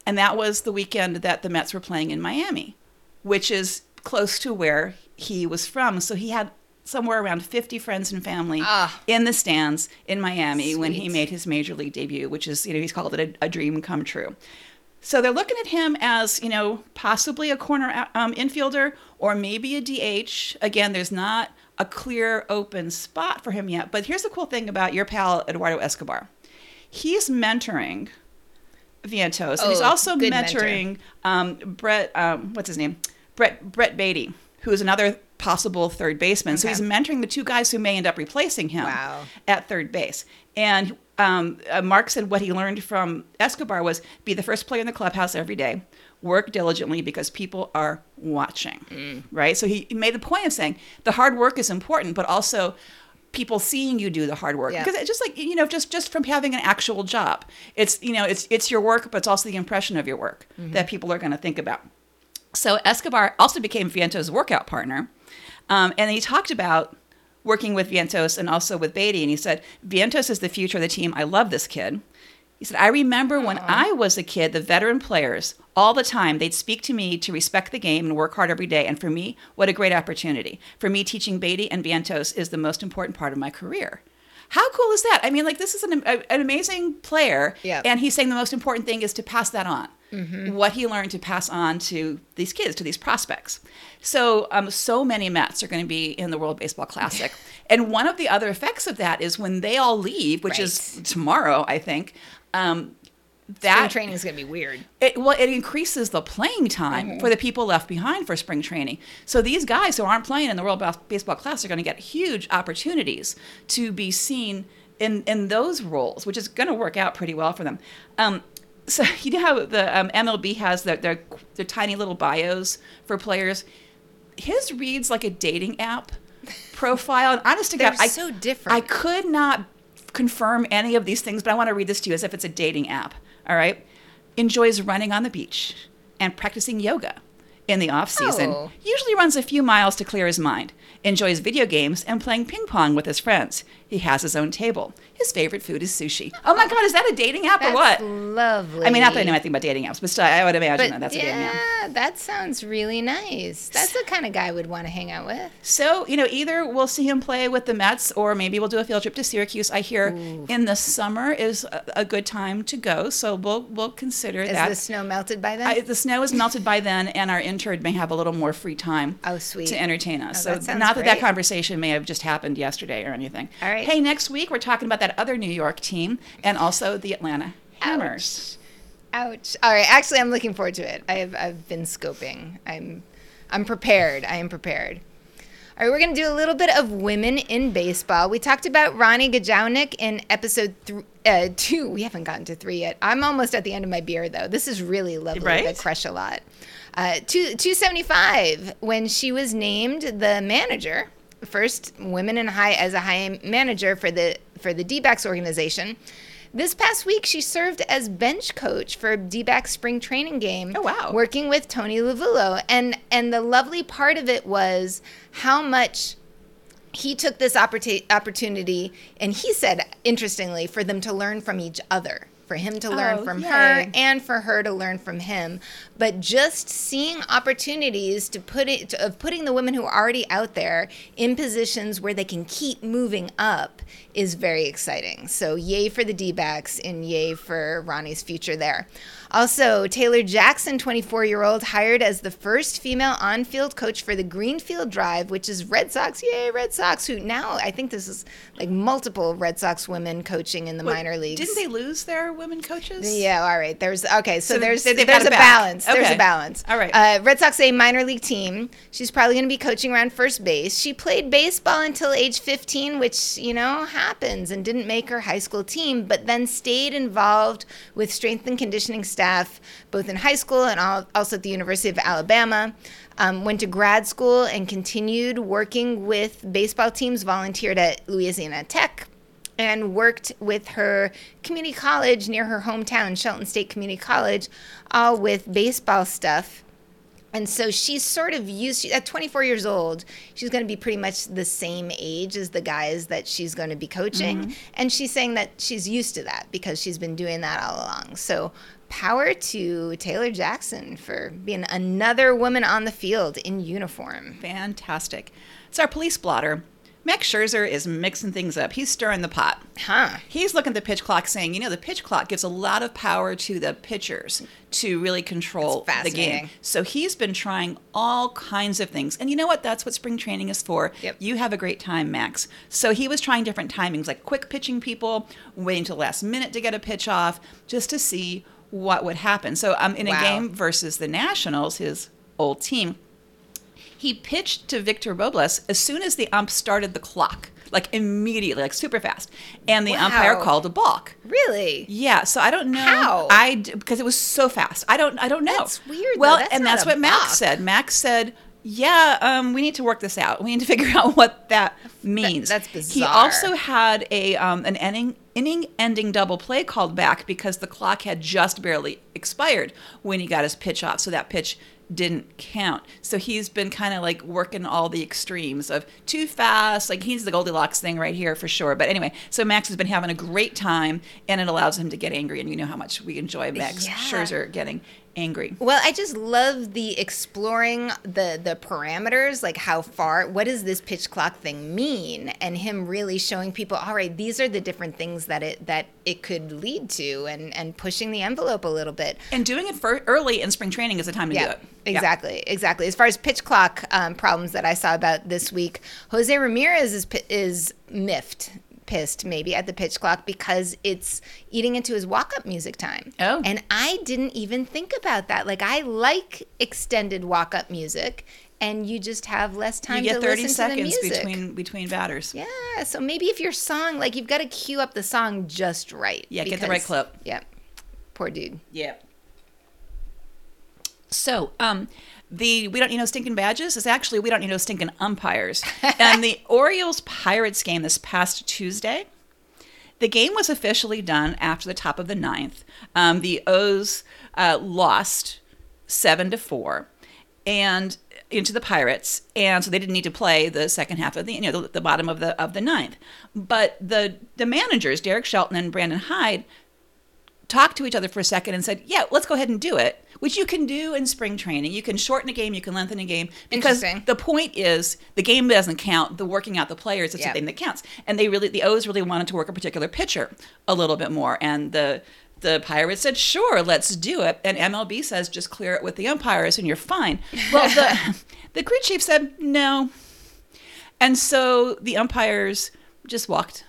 And that was the weekend that the Mets were playing in Miami, which is close to where he was from. So he had somewhere around fifty friends and family ah, in the stands in Miami sweet. when he made his major league debut, which is, you know, he's called it a, a dream come true. So they're looking at him as, you know, possibly a corner um, infielder or maybe a D H. Again, there's not a clear open spot for him yet. But here's the cool thing about your pal, Eduardo Escobar. He's mentoring Vientos, oh, and he's also mentoring mentor. um, Brett. Um, what's his name? Brett Brett Beatty, who is another possible third baseman. Okay. So he's mentoring the two guys who may end up replacing him wow. at third base. And um, uh, Mark said what he learned from Escobar was be the first player in the clubhouse every day, work diligently because people are watching. Mm. Right. So he made the point of saying the hard work is important, but also people seeing you do the hard work. Yeah. Because it's just like, you know, just, just from having an actual job. It's, you know, it's it's your work, but it's also the impression of your work mm-hmm. that people are going to think about. So Escobar also became Vientos' workout partner. Um, and he talked about working with Vientos and also with Beatty. And he said, Vientos is the future of the team. I love this kid. He said, I remember Aww. when I was a kid, the veteran players, all the time, they'd speak to me to respect the game and work hard every day. And for me, what a great opportunity. For me, teaching Beatty and Vientos is the most important part of my career. How cool is that? I mean, like, this is an, a, an amazing player. Yeah. And he's saying the most important thing is to pass that on. Mm-hmm. What he learned to pass on to these kids, to these prospects. So, um, so many Mets are going to be in the World Baseball Classic. And one of the other effects of that is when they all leave, which right. is tomorrow, I think, um, that spring training is going to be weird. It, well, it increases the playing time mm-hmm. for the people left behind for spring training. So these guys who aren't playing in the World Baseball Classic are going to get huge opportunities to be seen in, in those roles, which is going to work out pretty well for them. Um, so you know how the um, M L B has their, their their tiny little bios for players? His reads like a dating app profile. And honest to God, I, so different. I could not confirm any of these things, but I want to read this to you as if it's a dating app. All right. Enjoys running on the beach and practicing yoga in the off season. Oh. Usually runs a few miles to clear his mind. Enjoys video games and playing ping pong with his friends. He has his own table. His favorite food is sushi. Oh my God, is that a dating app that's or what? Lovely. I mean, not that I know anything about dating apps, but still, I would imagine but that that's yeah, a dating app. Yeah, that sounds really nice. That's the kind of guy I would want to hang out with. So, you know, either we'll see him play with the Mets or maybe we'll do a field trip to Syracuse. I hear Ooh. in the summer is a, a good time to go, so we'll we'll consider is that. Is the snow melted by then? I, the snow is melted by then, and our intern may have a little more free time oh, sweet. to entertain us. Oh, so not that great. that conversation may have just happened yesterday or anything. All right. Hey, next week we're talking about that other New York team and also the Atlanta Hammers. Ouch. Ouch. All right. Actually, I'm looking forward to it. I've I've been scoping. I'm I'm prepared. I am prepared. All right. We're going to do a little bit of women in baseball. We talked about Ronnie Gajownik in episode th- uh, two. We haven't gotten to three yet. I'm almost at the end of my beer, though. This is really lovely. Right? I crush a lot. Uh, two, two seventy-five, when she was named the manager, first women in high as a high manager for the for the D-backs organization. This past week, she served as bench coach for a D-back spring training game. Oh, wow. Working with Tony Lavulo. And, and the lovely part of it was how much he took this oppor- opportunity, and he said, interestingly, for them to learn from each other. For him to learn oh, from yay. her and for her to learn from him. But just seeing opportunities to put it, to, of putting the women who are already out there in positions where they can keep moving up is very exciting. So yay for the D-backs and yay for Ronnie's future there. Also, Taylor Jackson, twenty-four-year-old, hired as the first female on-field coach for the Greenfield Drive, which is Red Sox. Yay, Red Sox, who now, I think this is like multiple Red Sox women coaching in the Wait, minor leagues. Didn't they lose their women coaches? Yeah, all right. There's Okay, so, so there's there's a back. balance. Okay. There's a balance. All right. Uh, Red Sox, a minor league team. She's probably going to be coaching around first base. She played baseball until age fifteen, which, you know, happens, and didn't make her high school team, but then stayed involved with strength and conditioning staff. Staff, both in high school and all, also at the University of Alabama. Um, went to grad school and continued working with baseball teams, volunteered at Louisiana Tech, and worked with her community college near her hometown, Shelton State Community College, all with baseball stuff. And so she's sort of used, at twenty-four years old, she's going to be pretty much the same age as the guys that she's going to be coaching. Mm-hmm. And she's saying that she's used to that because she's been doing that all along. So power to Taylor Jackson for being another woman on the field in uniform. Fantastic. It's our police blotter. Max Scherzer is mixing things up. He's stirring the pot. Huh. He's looking at the pitch clock saying, you know, the pitch clock gives a lot of power to the pitchers to really control the game. So he's been trying all kinds of things. And you know what? That's what spring training is for. Yep. You have a great time, Max. So he was trying different timings, like quick pitching people, waiting until the last minute to get a pitch off, just to see what would happen. So um, in wow. a game versus the Nationals, his old team, he pitched to Victor Robles as soon as the ump started the clock, like immediately, like super fast. And the wow. umpire called a balk. Really? Yeah. So I don't know. How? I, because it was so fast. I don't I don't know. That's weird. Well, though. That's and not that's a what balk. Max said. Max said, yeah, um, we need to work this out. We need to figure out what that means. That, that's bizarre. He also had a um, an inning, inning-ending double play called back because the clock had just barely expired when he got his pitch off. So that pitch didn't count. So he's been kind of like working all the extremes of too fast. Like he's the Goldilocks thing right here for sure. But anyway, so Max has been having a great time, and it allows him to get angry. And you know how much we enjoy Max yeah. Scherzer getting angry. Well, I just love the exploring the the parameters, like how far, what does this pitch clock thing mean? And him really showing people, all right, these are the different things that it that it could lead to, and, and pushing the envelope a little bit. And doing it for early in spring training is the time to yeah, do it. Exactly, yeah. exactly. As far as pitch clock um, problems that I saw about this week, Jose Ramirez is is miffed. pissed maybe at the pitch clock because it's eating into his walk-up music time. Oh. And I didn't even think about that. Like, I like extended walk-up music, and you just have less time to listen to the music. You get thirty seconds between between batters. Yeah, so maybe if your song, like, you've got to cue up the song just right. Yeah, because, get the right clip. Yeah. Poor dude. Yeah. So, um... The We Don't Need No Stinking Badges is actually We Don't Need No Stinking Umpires. And the Orioles-Pirates game this past Tuesday, the game was officially done after the top of the ninth. Um, the O's uh, lost seven to four and into the Pirates, and so they didn't need to play the second half of the, you know, the, the bottom of the of the ninth. But the, the managers, Derek Shelton and Brandon Hyde, talked to each other for a second and said, yeah, let's go ahead and do it, which you can do in spring training. You can shorten a game, you can lengthen a game, because the point is the game doesn't count. The working out the players is yep. the thing that counts. And they really, the O's really wanted to work a particular pitcher a little bit more. And the the Pirates said, sure, let's do it. And M L B says, just clear it with the umpires and you're fine. Well, the, the crew chief said, no. And so the umpires just walked.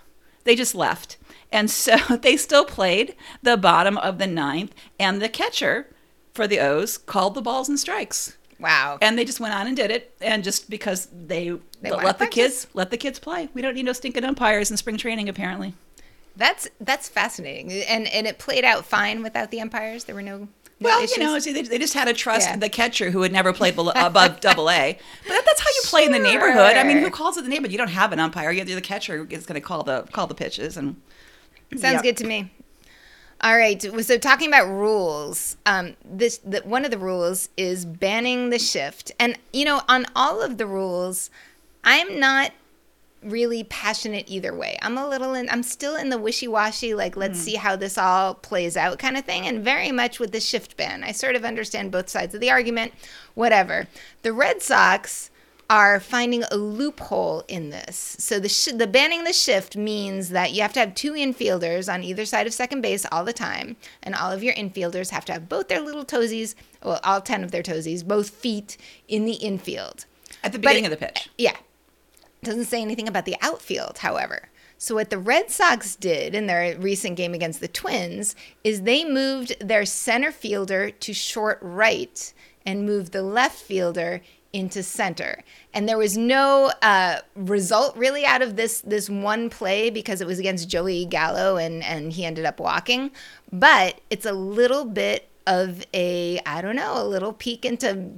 They just left. And so they still played the bottom of the ninth, and the catcher for the O's called the balls and strikes. Wow. And they just went on and did it, and just because they, they let the kids let the kids play. We don't need no stinking umpires in spring training, apparently. That's that's fascinating. And and it played out fine without the umpires. There were no No well, issues. You know, see, they, they just had to trust yeah. the catcher who had never played below, above double A. But that, that's how you play sure. in the neighborhood. I mean, who calls it the neighborhood? You don't have an umpire. You're the catcher is going to call the call the pitches. And sounds yep. good to me. All right. So talking about rules, um, this the, one of the rules is banning the shift. And, you know, on all of the rules, I'm not really passionate either way. I'm a little in, I'm still in the wishy-washy, like, let's mm. see how this all plays out kind of thing. And very much with the shift ban, I sort of understand both sides of the argument, whatever. The Red Sox are finding a loophole in this. So the sh- the banning the shift means that you have to have two infielders on either side of second base all the time, and all of your infielders have to have both their little toesies, well, all ten of their toesies, both feet in the infield. At the beginning but, of the pitch. Yeah. It doesn't say anything about the outfield, however. So what the Red Sox did in their recent game against the Twins is they moved their center fielder to short right and moved the left fielder into center. And there was no uh, result really out of this this one play because it was against Joey Gallo and, and he ended up walking. But it's a little bit of a, I don't know, a little peek into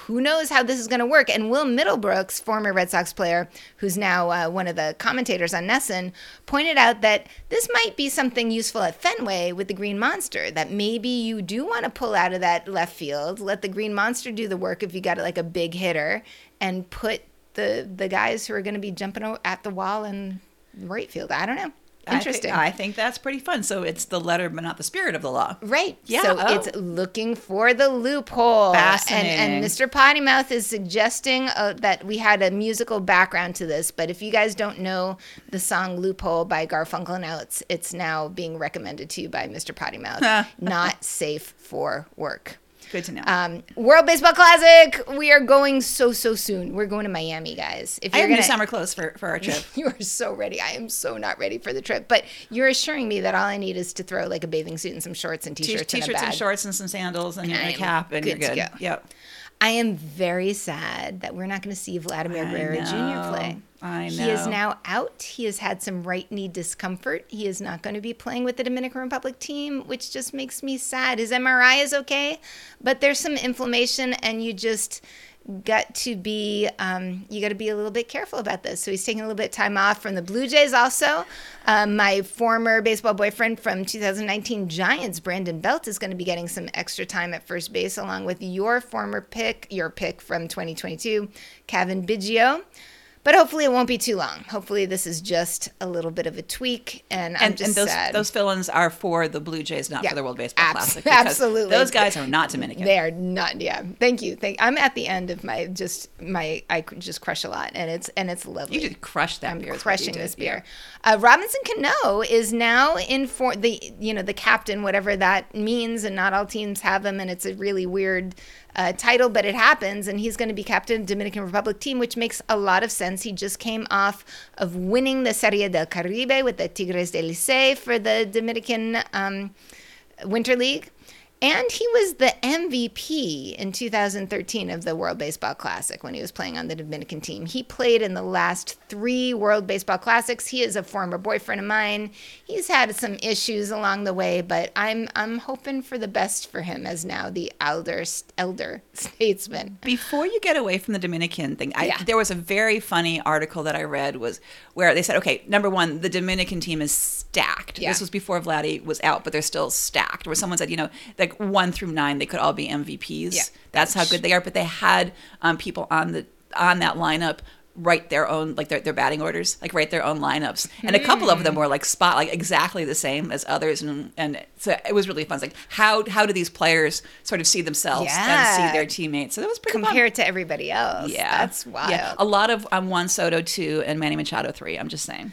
who knows how this is going to work. And Will Middlebrooks, former Red Sox player, who's now uh, one of the commentators on N E S N, pointed out that this might be something useful at Fenway with the Green Monster, that maybe you do want to pull out of that left field, let the Green Monster do the work if you got like a big hitter, and put the the guys who are going to be jumping at the wall in right field. I don't know. Interesting. I think, I think that's pretty fun. So it's the letter, but not the spirit of the law. Right. Yeah. So oh. it's looking for the loophole. Fascinating. And, and Mister Pottymouth is suggesting uh, that we had a musical background to this. But if you guys don't know the song Loophole by Garfunkel and Oates, it's now being recommended to you by Mister Pottymouth. Not safe for work. Good to know. Um, World Baseball Classic. We are going so, so soon. We're going to Miami, guys. If you're I have gonna... new summer clothes for, for our trip. You are so ready. I am so not ready for the trip. But you're assuring me that all I need is to throw like a bathing suit and some shorts and T-shirts T- T-shirts and a bag. And shorts and some sandals and, and a cap and good you're good. To go. Yep. I am very sad that we're not going to see Vladimir Guerrero Junior play. I know. He is now out. He has had some right knee discomfort. He is not going to be playing with the Dominican Republic team, which just makes me sad. His M R I is okay, but there's some inflammation, and you just got to be um, you got to be a little bit careful about this. So he's taking a little bit of time off from the Blue Jays also. Um, my former baseball boyfriend from two thousand nineteen Giants, Brandon Belt, is going to be getting some extra time at first base along with your former pick, your pick from twenty twenty-two, Kevin Biggio. But hopefully it won't be too long. Hopefully this is just a little bit of a tweak, and I'm and, just and those, sad. Those fill-ins are for the Blue Jays, not yeah. for the World Baseball Abs- Classic. Absolutely, those guys are not Dominican. They are not. Yeah, thank you. Thank. I'm at the end of my just my I just crush a lot, and it's and it's lovely. You just crush that I'm beer. I'm crushing this beer. Yeah. Uh, Robinson Cano is now in for the you know the captain, whatever that means, and not all teams have him, and it's a really weird. Uh, title, but it happens, and he's going to be captain of the Dominican Republic team, which makes a lot of sense. He just came off of winning the Serie del Caribe with the Tigres del Licey for the Dominican um, Winter League, and he was the M V P in two thousand thirteen of the World Baseball Classic when he was playing on the Dominican team. He played in the last three World Baseball Classics. He is a former boyfriend of mine. He's had some issues along the way, but I'm I'm hoping for the best for him as now the elder elder statesman. Before you get away from the Dominican thing, I, yeah. there was a very funny article that I read was where they said, okay, number one, the Dominican team is stacked. Yeah. This was before Vladdy was out, but they're still stacked. Where someone said, you know, like one through nine, they could all be M V Ps. Yeah. That's how good they are. But they had um, people on the on that lineup. Write their own, like their, their batting orders, like write their own lineups. And a couple of them were like spot, like exactly the same as others. And and so it was really fun. It's like, how how do these players sort of see themselves yeah. and see their teammates? So that was pretty Compared fun. Compared to everybody else. Yeah. That's wild. Yeah. A lot of um, Juan Soto two and Manny Machado three, I'm just saying.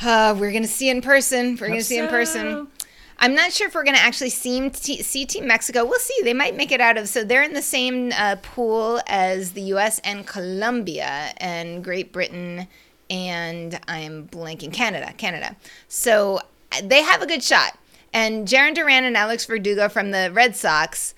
Uh, we're going to see in person. We're going to see so. in person. I'm not sure if we're going to actually see, see Team Mexico. We'll see. They might make it out of. So they're in the same uh, pool as the U S and Colombia and Great Britain and I'm blanking. Canada. Canada. So they have a good shot. And Jarren Duran and Alex Verdugo from the Red Sox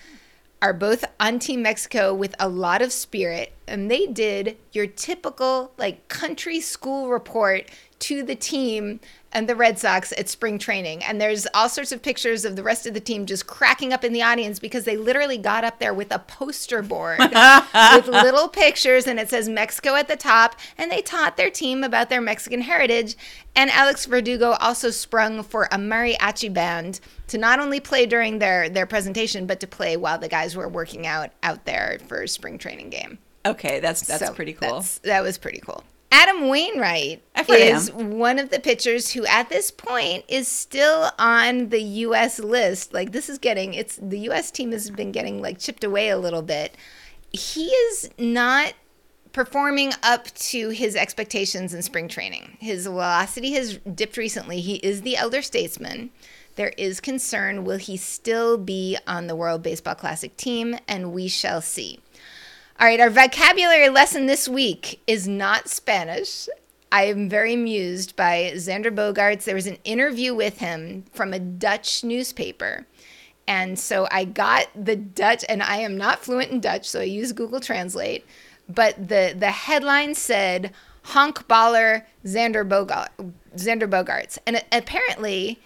are both on Team Mexico with a lot of spirit. and they did your typical like country school report to the team and the Red Sox at spring training. And there's all sorts of pictures of the rest of the team just cracking up in the audience because they literally got up there with a poster board with little pictures, and it says Mexico at the top, and they taught their team about their Mexican heritage. And Alex Verdugo also sprung for a mariachi band to not only play during their, their presentation, but to play while the guys were working out out there for a spring training game. Okay, that's that's so pretty cool. That's, that was pretty cool. Adam Wainwright is one of the pitchers who at this point is still on the U S list. Like this is getting, it's the U S team has been getting like chipped away a little bit. He is not performing up to his expectations in spring training. His velocity has dipped recently. He is the elder statesman. There is concern, will he still be on the World Baseball Classic team? And we shall see. All right, our vocabulary lesson this week is not Spanish. I am very amused by Xander Bogaerts. There was an interview with him from a Dutch newspaper. And so I got the Dutch, and I am not fluent in Dutch, so I use Google Translate. But the, the headline said, honkballer Xander Bogaerts, Xander Bogaerts. And apparently,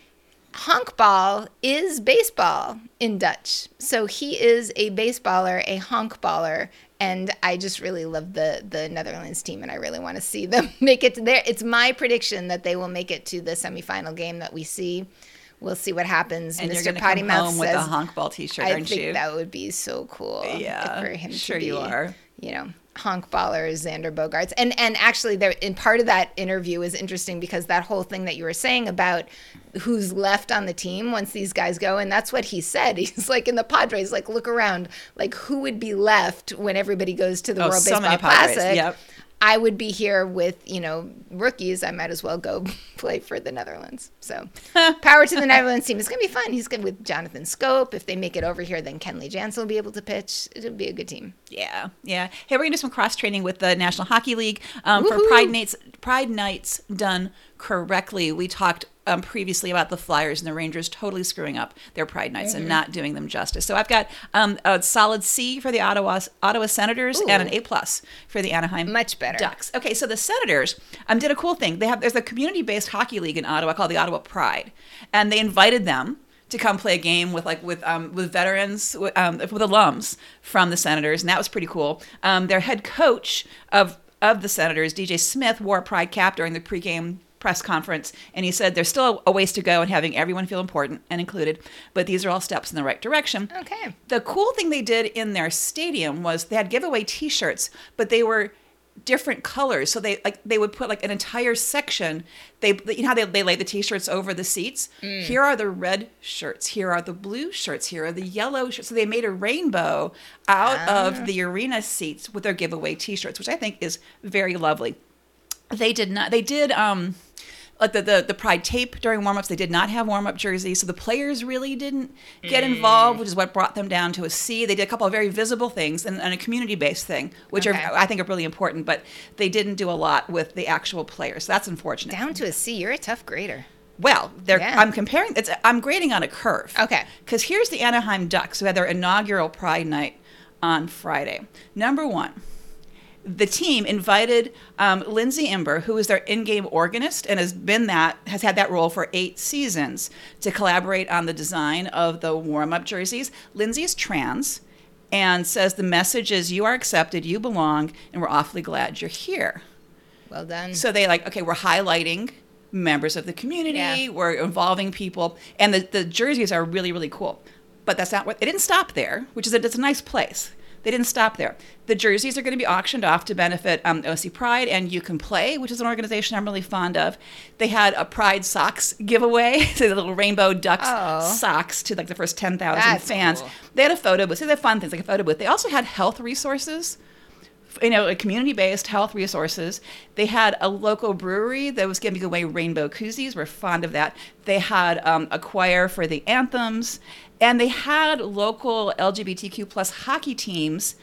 honkbal is baseball in Dutch. So he is a baseballer, a honkballer. And I just really love the the Netherlands team, and I really want to see them make it to there. It's my prediction that they will make it to the semifinal game that we see. We'll see what happens. And Mister you're going to come home says, with a honkball T-shirt, aren't you? I think that would be so cool. Yeah, for him sure to be, you are. You know, honkballer Xander Bogaerts, and and actually, there in part of that interview is interesting because that whole thing that you were saying about who's left on the team once these guys go. And that's what he said. He's like, in the Padres, like, look around, like, who would be left when everybody goes to the oh, World so Baseball Classic? Yep. I would be here with, you know, rookies. I might as well go play for the Netherlands. So power to the Netherlands team. It's going to be fun. He's good with Jonathan Scope. If they make it over here, then Kenley Jansen will be able to pitch. It'll be a good team. Yeah. Yeah. Hey, we're going to do some cross-training with the National Hockey League um, for Pride Nights, Pride Nights done correctly. We talked Um, previously about the Flyers and the Rangers totally screwing up their Pride Nights mm-hmm. and not doing them justice. So I've got um, a solid C for the Ottawa Ottawa Senators Ooh. and an A-plus for the Anaheim Much better. Ducks. Okay, so the Senators um, did a cool thing. They have There's a community-based hockey league in Ottawa called the Ottawa Pride, and they invited them to come play a game with like with um, with veterans, with, um, with alums from the Senators, and that was pretty cool. Um, their head coach of, of the Senators, D J Smith, wore a Pride cap during the pregame press conference, and he said there's still a ways to go in having everyone feel important and included, but these are all steps in the right direction. Okay. The cool thing they did in their stadium was they had giveaway T-shirts, but they were different colors. So they like they would put like an entire section. They you know how they they lay the T-shirts over the seats. Mm. Here are the red shirts. Here are the blue shirts. Here are the yellow shirts. So they made a rainbow out ah. of the arena seats with their giveaway T-shirts, which I think is very lovely. They did not. They did. Um, Like the, the, the Pride tape during warm-ups, they did not have warm-up jerseys, so the players really didn't get involved, which is what brought them down to a C. They did a couple of very visible things and, and a community-based thing, which okay. are I think are really important, but they didn't do a lot with the actual players. So that's unfortunate. Down to a C, you're a tough grader. Well, they're, yeah. I'm comparing. It's I'm grading on a curve. Okay. Because here's the Anaheim Ducks, who had their inaugural Pride night on Friday. Number one. The team invited um, Lindsay Imber, who is their in-game organist and has been that has had that role for eight seasons, to collaborate on the design of the warm-up jerseys. Lindsay is trans and says the message is you are accepted, you belong, and we're awfully glad you're here. Well done. So they like, okay, we're highlighting members of the community, yeah. we're involving people, and the, the jerseys are really, really cool. But that's not what it didn't stop there, which is a, it's a nice place. They didn't stop there. The jerseys are going to be auctioned off to benefit um, O C Pride and You Can Play, which is an organization I'm really fond of. They had a Pride socks giveaway, so the little rainbow ducks oh. socks to like the first ten thousand fans. Cool. They had a photo booth. So they had fun things like a photo booth. They also had health resources, you know, a community-based health resources. They had a local brewery that was giving away rainbow koozies. We're fond of that. They had um, a choir for the anthems. And they had local L G B T Q plus hockey teams.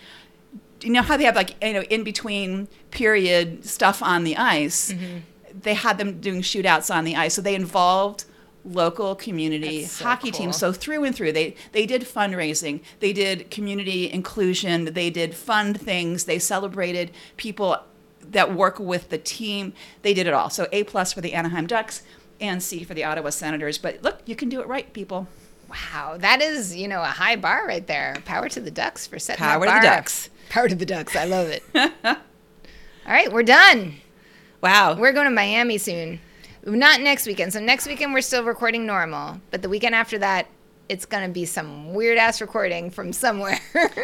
You know how they have like, you know, in between period stuff on the ice? Mm-hmm. They had them doing shootouts on the ice. So they involved local community so hockey cool. team. So through and through, they they did fundraising, they did community inclusion, they did fun things, they celebrated people that work with the team. They did it all. So A plus for the Anaheim Ducks and C for the Ottawa Senators. But look, you can do it right, people. Wow, that is, you know, a high bar right there. Power to the Ducks for setting Power that bar. Power to the Ducks. Power to the Ducks. I love it. All right, we're done. Wow. We're going to Miami soon. Not next weekend. So next weekend we're still recording normal, but the weekend after that, it's going to be some weird-ass recording from somewhere.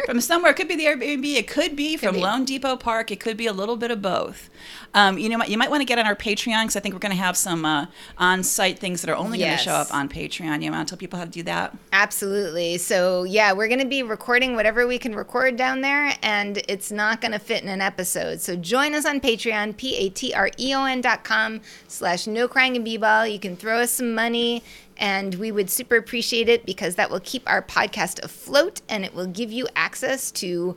From somewhere. It could be the Airbnb. It could be could from be. Lone Depot Park. It could be a little bit of both. Um, you know, you might want to get on our Patreon because I think we're going to have some uh, on-site things that are only yes. going to show up on Patreon. You want to tell people how to do that? Absolutely. So, yeah, we're going to be recording whatever we can record down there, and it's not going to fit in an episode. So join us on Patreon, P-A-T-R-E-O-N dot com slash No Crying in B-Ball. You can throw us some money. And we would super appreciate it because that will keep our podcast afloat and it will give you access to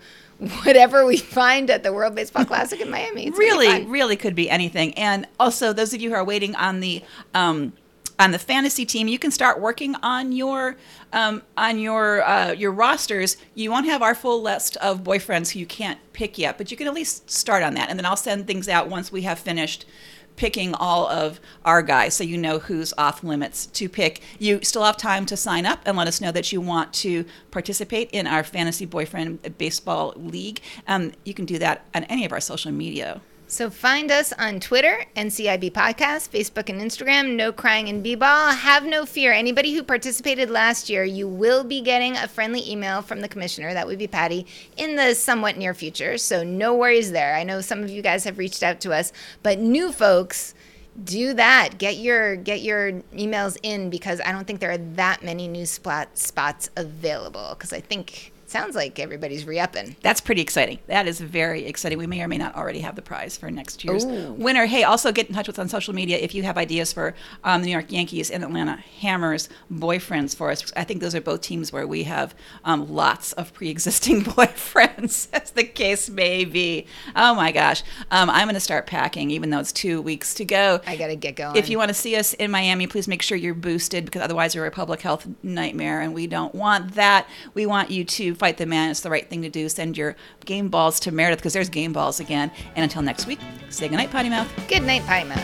whatever we find at the World Baseball Classic in Miami. It's really, really could be anything. And also, those of you who are waiting on the um, on the fantasy team, you can start working on your um, on your uh, your rosters. You won't have our full list of boyfriends who you can't pick yet, but you can at least start on that. And then I'll send things out once we have finished picking all of our guys, so you know who's off limits to pick. You still have time to sign up and let us know that you want to participate in our Fantasy Boyfriend Baseball League. Um, you can do that on any of our social media. So find us on Twitter, N C I B Podcast, Facebook and Instagram, No Crying in B-Ball. Have no fear. Anybody who participated last year, you will be getting a friendly email from the commissioner, that would be Patty, in the somewhat near future. So no worries there. I know some of you guys have reached out to us, but new folks, do that. Get your get your emails in because I don't think there are that many new spot, spots available because I think... sounds like everybody's re-upping. That's pretty exciting. That is very exciting. We may or may not already have the prize for next year's Ooh. winner. Hey, also get in touch with us on social media if you have ideas for um, the New York Yankees and Atlanta Hammers boyfriends for us. I think those are both teams where we have um, lots of pre-existing boyfriends, as the case may be. Oh, my gosh. Um, I'm going to start packing, even though it's two weeks to go. I got to get going. If you want to see us in Miami, please make sure you're boosted because otherwise you're a public health nightmare, and we don't want that. We want you to fight the man. It's the right thing to do. Send your game balls to Meredith because there's game balls again. And until next week, say goodnight, Potty Mouth. Good night, Potty Mouth.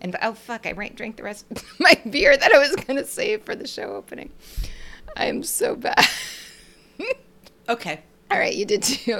And oh fuck, I might drink the rest of my beer that I was gonna save for the show opening. I am so bad. Okay. All right, you did too.